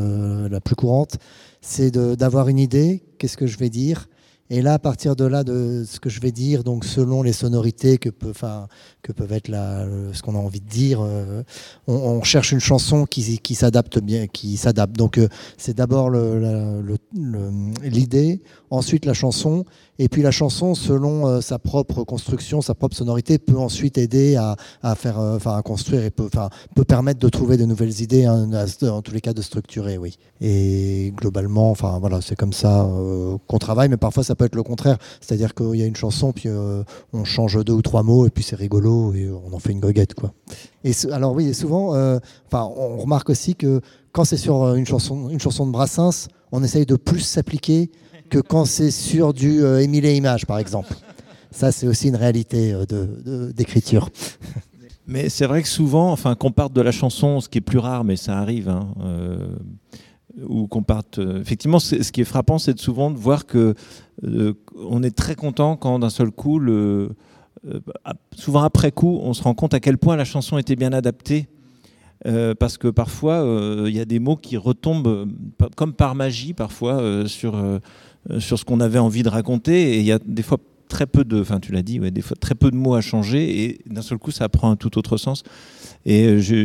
la plus courante, c'est de, d'avoir une idée, qu'est-ce que je vais dire, Et là, à partir de là, de ce que je vais dire, donc selon les sonorités que peut, enfin, que peuvent être la, ce qu'on a envie de dire, euh, on, on cherche une chanson qui, qui s'adapte bien, qui s'adapte. Donc euh, c'est d'abord le, la, le, le, l'idée, ensuite la chanson, et puis la chanson, selon euh, sa propre construction, sa propre sonorité, peut ensuite aider à, à faire, euh, enfin, à construire et peut, enfin, peut permettre de trouver de nouvelles idées, hein, à, en tous les cas de structurer, oui. Et globalement, enfin voilà, c'est comme ça euh, qu'on travaille, mais parfois ça peut être le contraire, c'est-à-dire qu'il y a une chanson puis euh, on change deux ou trois mots et puis c'est rigolo et on en fait une goguette, quoi. Et alors oui, et souvent euh, enfin, on remarque aussi que quand c'est sur une chanson, une chanson de Brassens, on essaye de plus s'appliquer que quand c'est sur du euh, Émile et Images, par exemple. Ça, c'est aussi une réalité euh, de, de, d'écriture. Mais c'est vrai que souvent, enfin, qu'on parte de la chanson, ce qui est plus rare, mais ça arrive, hein, euh, ou qu'on parte... Effectivement, ce qui est frappant, c'est souvent de voir que Euh, on est très content quand d'un seul coup, le, euh, souvent après coup, on se rend compte à quel point la chanson était bien adaptée, euh, parce que parfois il euh, y a des mots qui retombent comme par magie parfois euh, sur, euh, sur ce qu'on avait envie de raconter, et il y a des fois très peu de, enfin tu l'as dit, ouais, des fois très peu de mots à changer, et d'un seul coup ça prend un tout autre sens. Et je,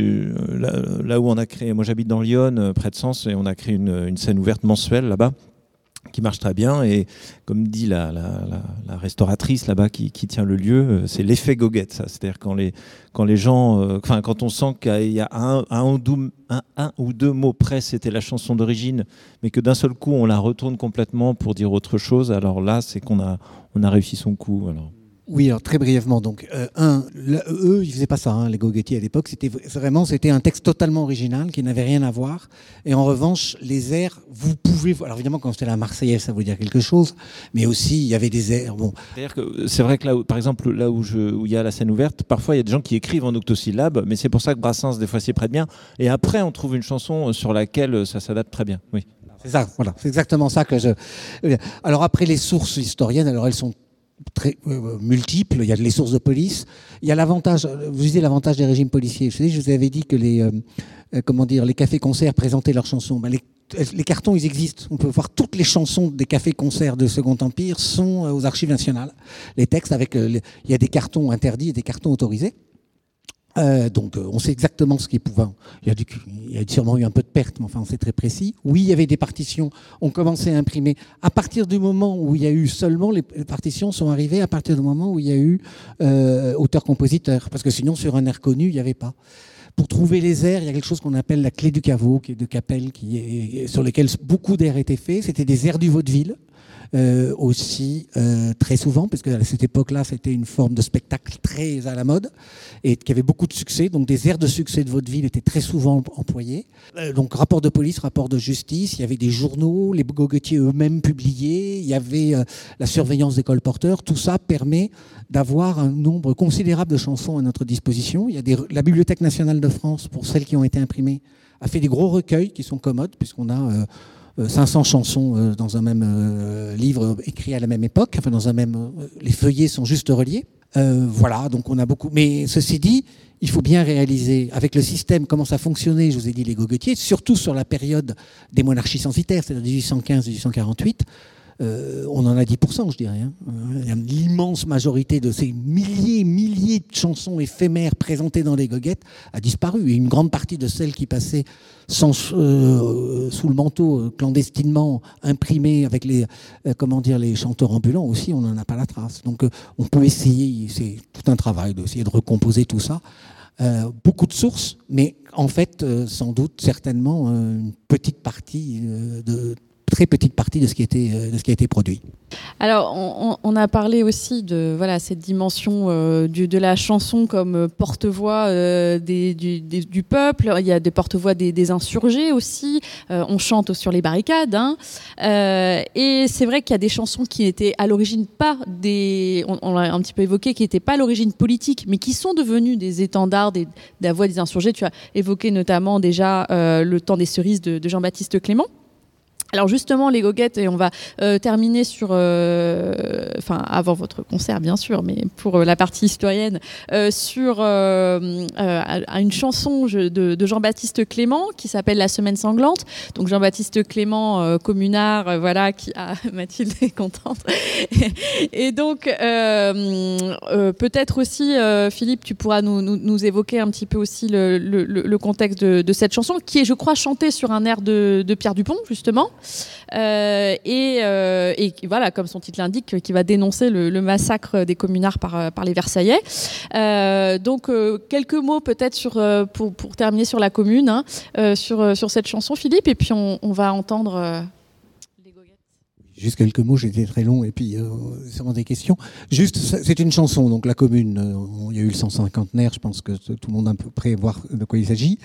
là, là où on a créé, moi j'habite dans Lyon, près de Sens, et on a créé une, une scène ouverte mensuelle là-bas, qui marche très bien, et comme dit la, la, la, la restauratrice là-bas qui, qui tient le lieu, c'est l'effet goguette, ça. C'est-à-dire quand les, quand les gens, euh, enfin quand on sent qu'il y a un, un, un, un ou deux mots près, c'était la chanson d'origine, mais que d'un seul coup on la retourne complètement pour dire autre chose, alors là c'est qu'on a, on a réussi son coup. Alors. Oui, alors très brièvement, donc, euh, un, le, eux, ils faisaient pas ça, hein, les goguettis à l'époque, c'était vraiment, c'était un texte totalement original, qui n'avait rien à voir, et en revanche, les airs, vous pouvez, alors évidemment, quand c'était la Marseillaise, ça voulait dire quelque chose, mais aussi, il y avait des airs, bon. C'est-à-dire que, c'est vrai que là, où, par exemple, là où je, où il y a la scène ouverte, parfois, il y a des gens qui écrivent en octosyllabes, mais c'est pour ça que Brassens, des fois, s'y prête bien, et après, on trouve une chanson sur laquelle ça s'adapte très bien, oui. C'est ça, voilà, c'est exactement ça que je... Alors après, les sources historiennes, alors elles sont très euh, multiples, il y a les sources de police, il y a l'avantage, vous disiez l'avantage des régimes policiers, je, sais, je vous avais dit que les, euh, comment dire, les cafés-concerts présentaient leurs chansons, ben les, les cartons ils existent, on peut voir toutes les chansons des cafés-concerts de Second Empire sont aux archives nationales, les textes avec, euh, les, il y a des cartons interdits et des cartons autorisés. Euh, donc euh, on sait exactement ce qui est pouvant. Il y a du, il y a sûrement eu un peu de perte, mais enfin on sait très précis. Oui, il y avait des partitions, on commençait à imprimer. À partir du moment où il y a eu seulement, les partitions sont arrivées à partir du moment où il y a eu euh, auteur-compositeur, parce que sinon sur un air connu, il n'y avait pas. Pour trouver les airs, il y a quelque chose qu'on appelle la clé du caveau, qui est de Capelle, qui est, sur lesquels beaucoup d'airs étaient faits. C'était des airs du vaudeville. Euh, aussi euh, très souvent, parce que à cette époque-là, c'était une forme de spectacle très à la mode et qui avait beaucoup de succès. Donc, des airs de succès de vaudeville étaient très souvent employés. Euh, donc, rapport de police, rapport de justice. Il y avait des journaux, les goguettiers eux-mêmes publiés. Il y avait euh, la surveillance des colporteurs. Tout ça permet d'avoir un nombre considérable de chansons à notre disposition. Il y a des, la Bibliothèque nationale de France, pour celles qui ont été imprimées, a fait des gros recueils qui sont commodes, puisqu'on a euh, cinq cents chansons dans un même livre écrit à la même époque, enfin dans un même, les feuillets sont juste reliés. Euh, voilà, donc on a beaucoup. Mais ceci dit, il faut bien réaliser avec le système comment ça fonctionnait. Je vous ai dit les goguettiers, surtout sur la période des monarchies censitaires, c'est-à-dire dix-huit cent quinze à dix-huit cent quarante-huit. Euh, on en a dix pour cent, je dirais. Hein. Il y a l'immense majorité de ces milliers et milliers de chansons éphémères présentées dans les goguettes a disparu. Et une grande partie de celles qui passaient sans, euh, sous le manteau, clandestinement, imprimées avec les, euh, comment dire, les chanteurs ambulants aussi, on n'en a pas la trace. Donc euh, on peut essayer, c'est tout un travail d'essayer de recomposer tout ça. Euh, beaucoup de sources, mais en fait, euh, sans doute, certainement, euh, une petite partie euh, de... très petite partie de ce qui a été, de ce qui a été produit. Alors, on, on a parlé aussi de voilà, cette dimension euh, du, de la chanson comme porte-voix euh, des, du, des, du peuple. Il y a des porte-voix des, des insurgés aussi. Euh, on chante sur les barricades. Hein. Euh, et c'est vrai qu'il y a des chansons qui n'étaient à l'origine pas des... On, on l'a un petit peu évoqué, qui n'étaient pas à l'origine politique, mais qui sont devenues des étendards des, de la voix des insurgés. Tu as évoqué notamment déjà euh, Le Temps des Cerises de, de Jean-Baptiste Clément. Alors justement, les Goguettes, et on va euh, terminer sur, euh, enfin avant votre concert bien sûr, mais pour euh, la partie historienne, euh, sur euh, euh, une chanson de, de Jean-Baptiste Clément qui s'appelle La Semaine sanglante. Donc Jean-Baptiste Clément, euh, communard, euh, voilà, qui ah, Mathilde est contente. Et donc euh, euh, peut-être aussi, euh, Philippe, tu pourras nous, nous, nous évoquer un petit peu aussi le, le, le contexte de, de cette chanson, qui est, je crois, chantée sur un air de, de Pierre Dupont justement. Euh, et, euh, et voilà, comme son titre l'indique, qui va dénoncer le, le massacre des communards par, par les Versaillais. Euh, donc euh, quelques mots peut-être sur, pour, pour terminer sur la commune, hein, euh, sur, sur cette chanson, Philippe, et puis on, on va entendre euh, les Goguettes. Juste quelques mots, j'ai été très long et puis euh, sûrement des questions. Juste, c'est une chanson, donc la commune, euh, il y a eu le cent cinquantenaire, je pense que tout le monde a à peu près voir de quoi il s'agit.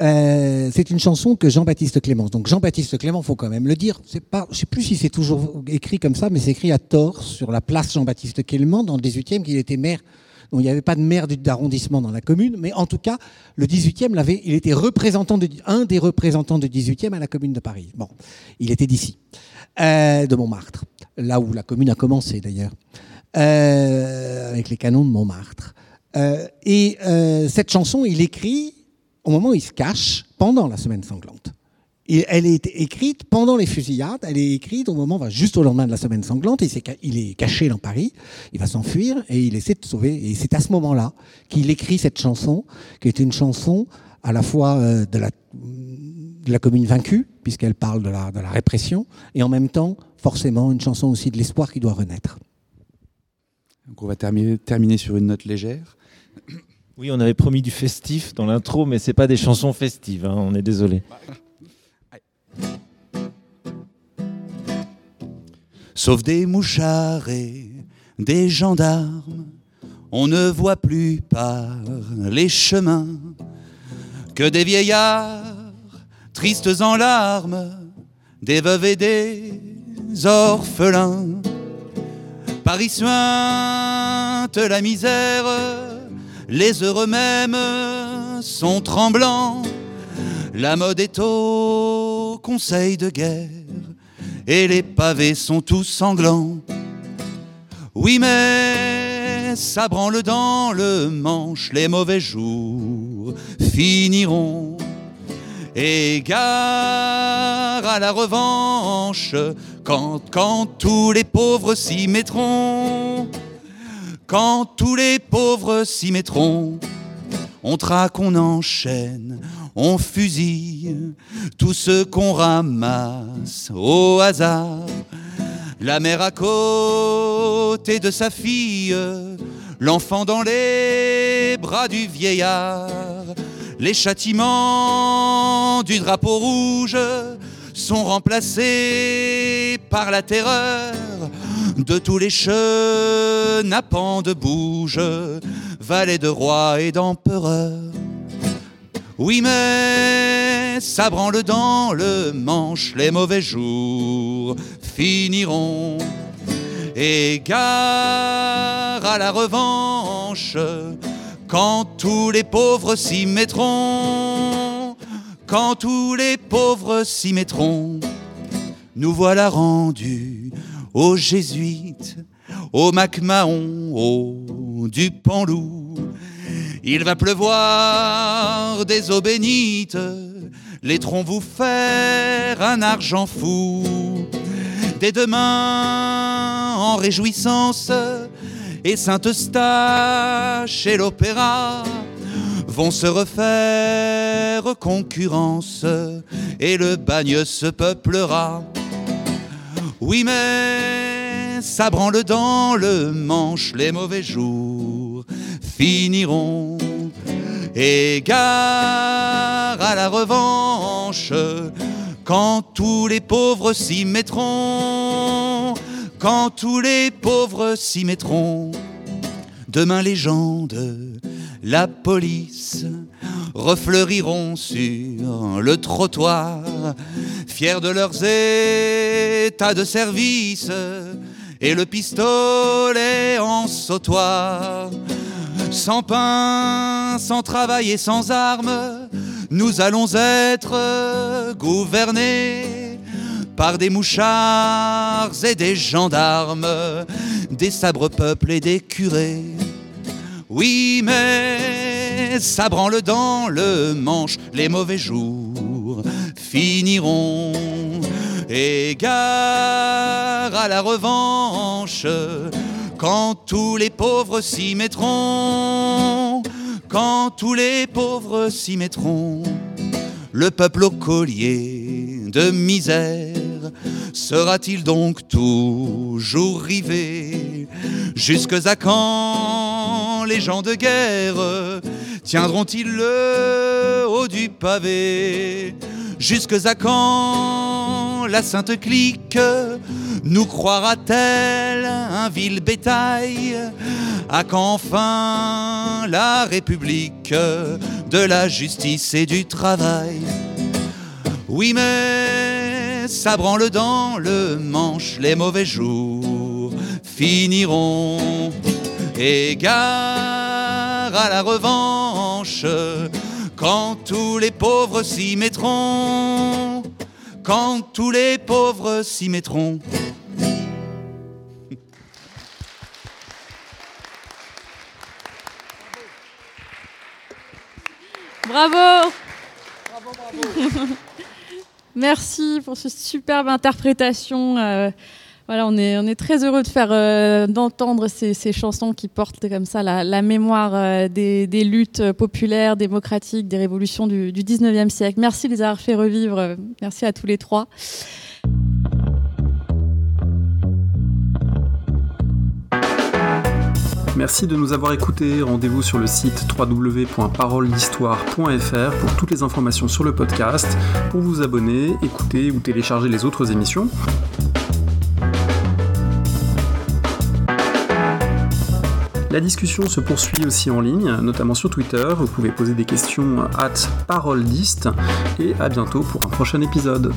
Euh, c'est une chanson que Jean-Baptiste Clément, donc Jean-Baptiste Clément, faut quand même le dire, c'est pas, je sais plus si c'est toujours écrit comme ça, mais c'est écrit à tort sur la place Jean-Baptiste Clément dans le dix-huitième, qu'il était maire. Donc il n'y avait pas de maire d'arrondissement dans la commune, mais en tout cas, le dix-huitième l'avait, il était représentant de, un des représentants du dix-huitième à la commune de Paris. Bon, il était d'ici, euh, de Montmartre, là où la commune a commencé d'ailleurs, euh, avec les canons de Montmartre. Euh, et euh, cette chanson, il écrit au moment où il se cache, pendant la Semaine sanglante. Et elle est écrite pendant les fusillades, elle est écrite au moment, enfin, juste au lendemain de la Semaine sanglante, il, s'est, il est caché dans Paris, il va s'enfuir et il essaie de sauver. Et c'est à ce moment-là qu'il écrit cette chanson, qui est une chanson à la fois de la, de la commune vaincue, puisqu'elle parle de la, de la répression, et en même temps, forcément, une chanson aussi de l'espoir qui doit renaître. Donc on va terminer, terminer sur une note légère. Oui, on avait promis du festif dans l'intro, mais ce n'est pas des chansons festives, hein, on est désolé. Sauf des mouchards et des gendarmes, on ne voit plus par les chemins que des vieillards tristes en larmes, des veuves et des orphelins. Paris suinte la misère, les heureux mêmes sont tremblants. La mode est au conseil de guerre et les pavés sont tous sanglants. Oui, mais ça branle dans le manche, les mauvais jours finiront. Et gare à la revanche, quand, quand tous les pauvres s'y mettront. Quand tous les pauvres s'y mettront, on traque, on enchaîne, on fusille tous ceux qu'on ramasse au hasard. La mère à côté de sa fille, l'enfant dans les bras du vieillard. Les châtiments du drapeau rouge sont remplacés par la terreur de tous les chenapans de bouge, valets de rois et d'empereurs. Oui, mais ça branle dans le manche, les mauvais jours finiront. Et gare à la revanche, quand tous les pauvres s'y mettront. Quand tous les pauvres s'y mettront, nous voilà rendus aux jésuites, aux Mac-Mahon, aux Dupanloup. Il va pleuvoir des eaux bénites, laisseront vous faire un argent fou. Dès demain, en réjouissance, et Saint-Eustache et l'Opéra vont se refaire concurrence, et le bagne se peuplera. Oui, mais ça branle dans le manche, les mauvais jours finiront. Et gare à la revanche, quand tous les pauvres s'y mettront. Quand tous les pauvres s'y mettront. Demain les gens de la police refleuriront sur le trottoir, fiers de leurs états de service et le pistolet en sautoir. Sans pain, sans travail et sans armes, nous allons être gouvernés par des mouchards et des gendarmes, des sabres peuples et des curés. Oui, mais ça branle dans le manche, les mauvais jours finiront. Égare à la revanche, quand tous les pauvres s'y mettront, quand tous les pauvres s'y mettront, le peuple au collier de misère sera-t-il donc toujours rivé? Jusqu'à quand les gens de guerre tiendront-ils le haut du pavé? Jusqu'à quand la sainte clique nous croira-t-elle un vil bétail? À quand enfin la République de la justice et du travail? Oui, mais ça branle dans le manche, les mauvais jours finiront. Égare à la revanche, quand tous les pauvres s'y mettront, quand tous les pauvres s'y mettront. Bravo, bravo, bravo. Merci pour cette superbe interprétation. Euh, voilà, on est, on est très heureux de faire, euh, d'entendre ces, ces chansons qui portent comme ça la, la mémoire euh, des, des luttes populaires, démocratiques, des révolutions du, du dix-neuvième siècle. Merci de les avoir fait revivre. Merci à tous les trois. Merci de nous avoir écoutés. Rendez-vous sur le site w w w point parole d'histoire point f r pour toutes les informations sur le podcast, pour vous abonner, écouter ou télécharger les autres émissions. La discussion se poursuit aussi en ligne, notamment sur Twitter. Vous pouvez poser des questions à arobase paroledist et à bientôt pour un prochain épisode.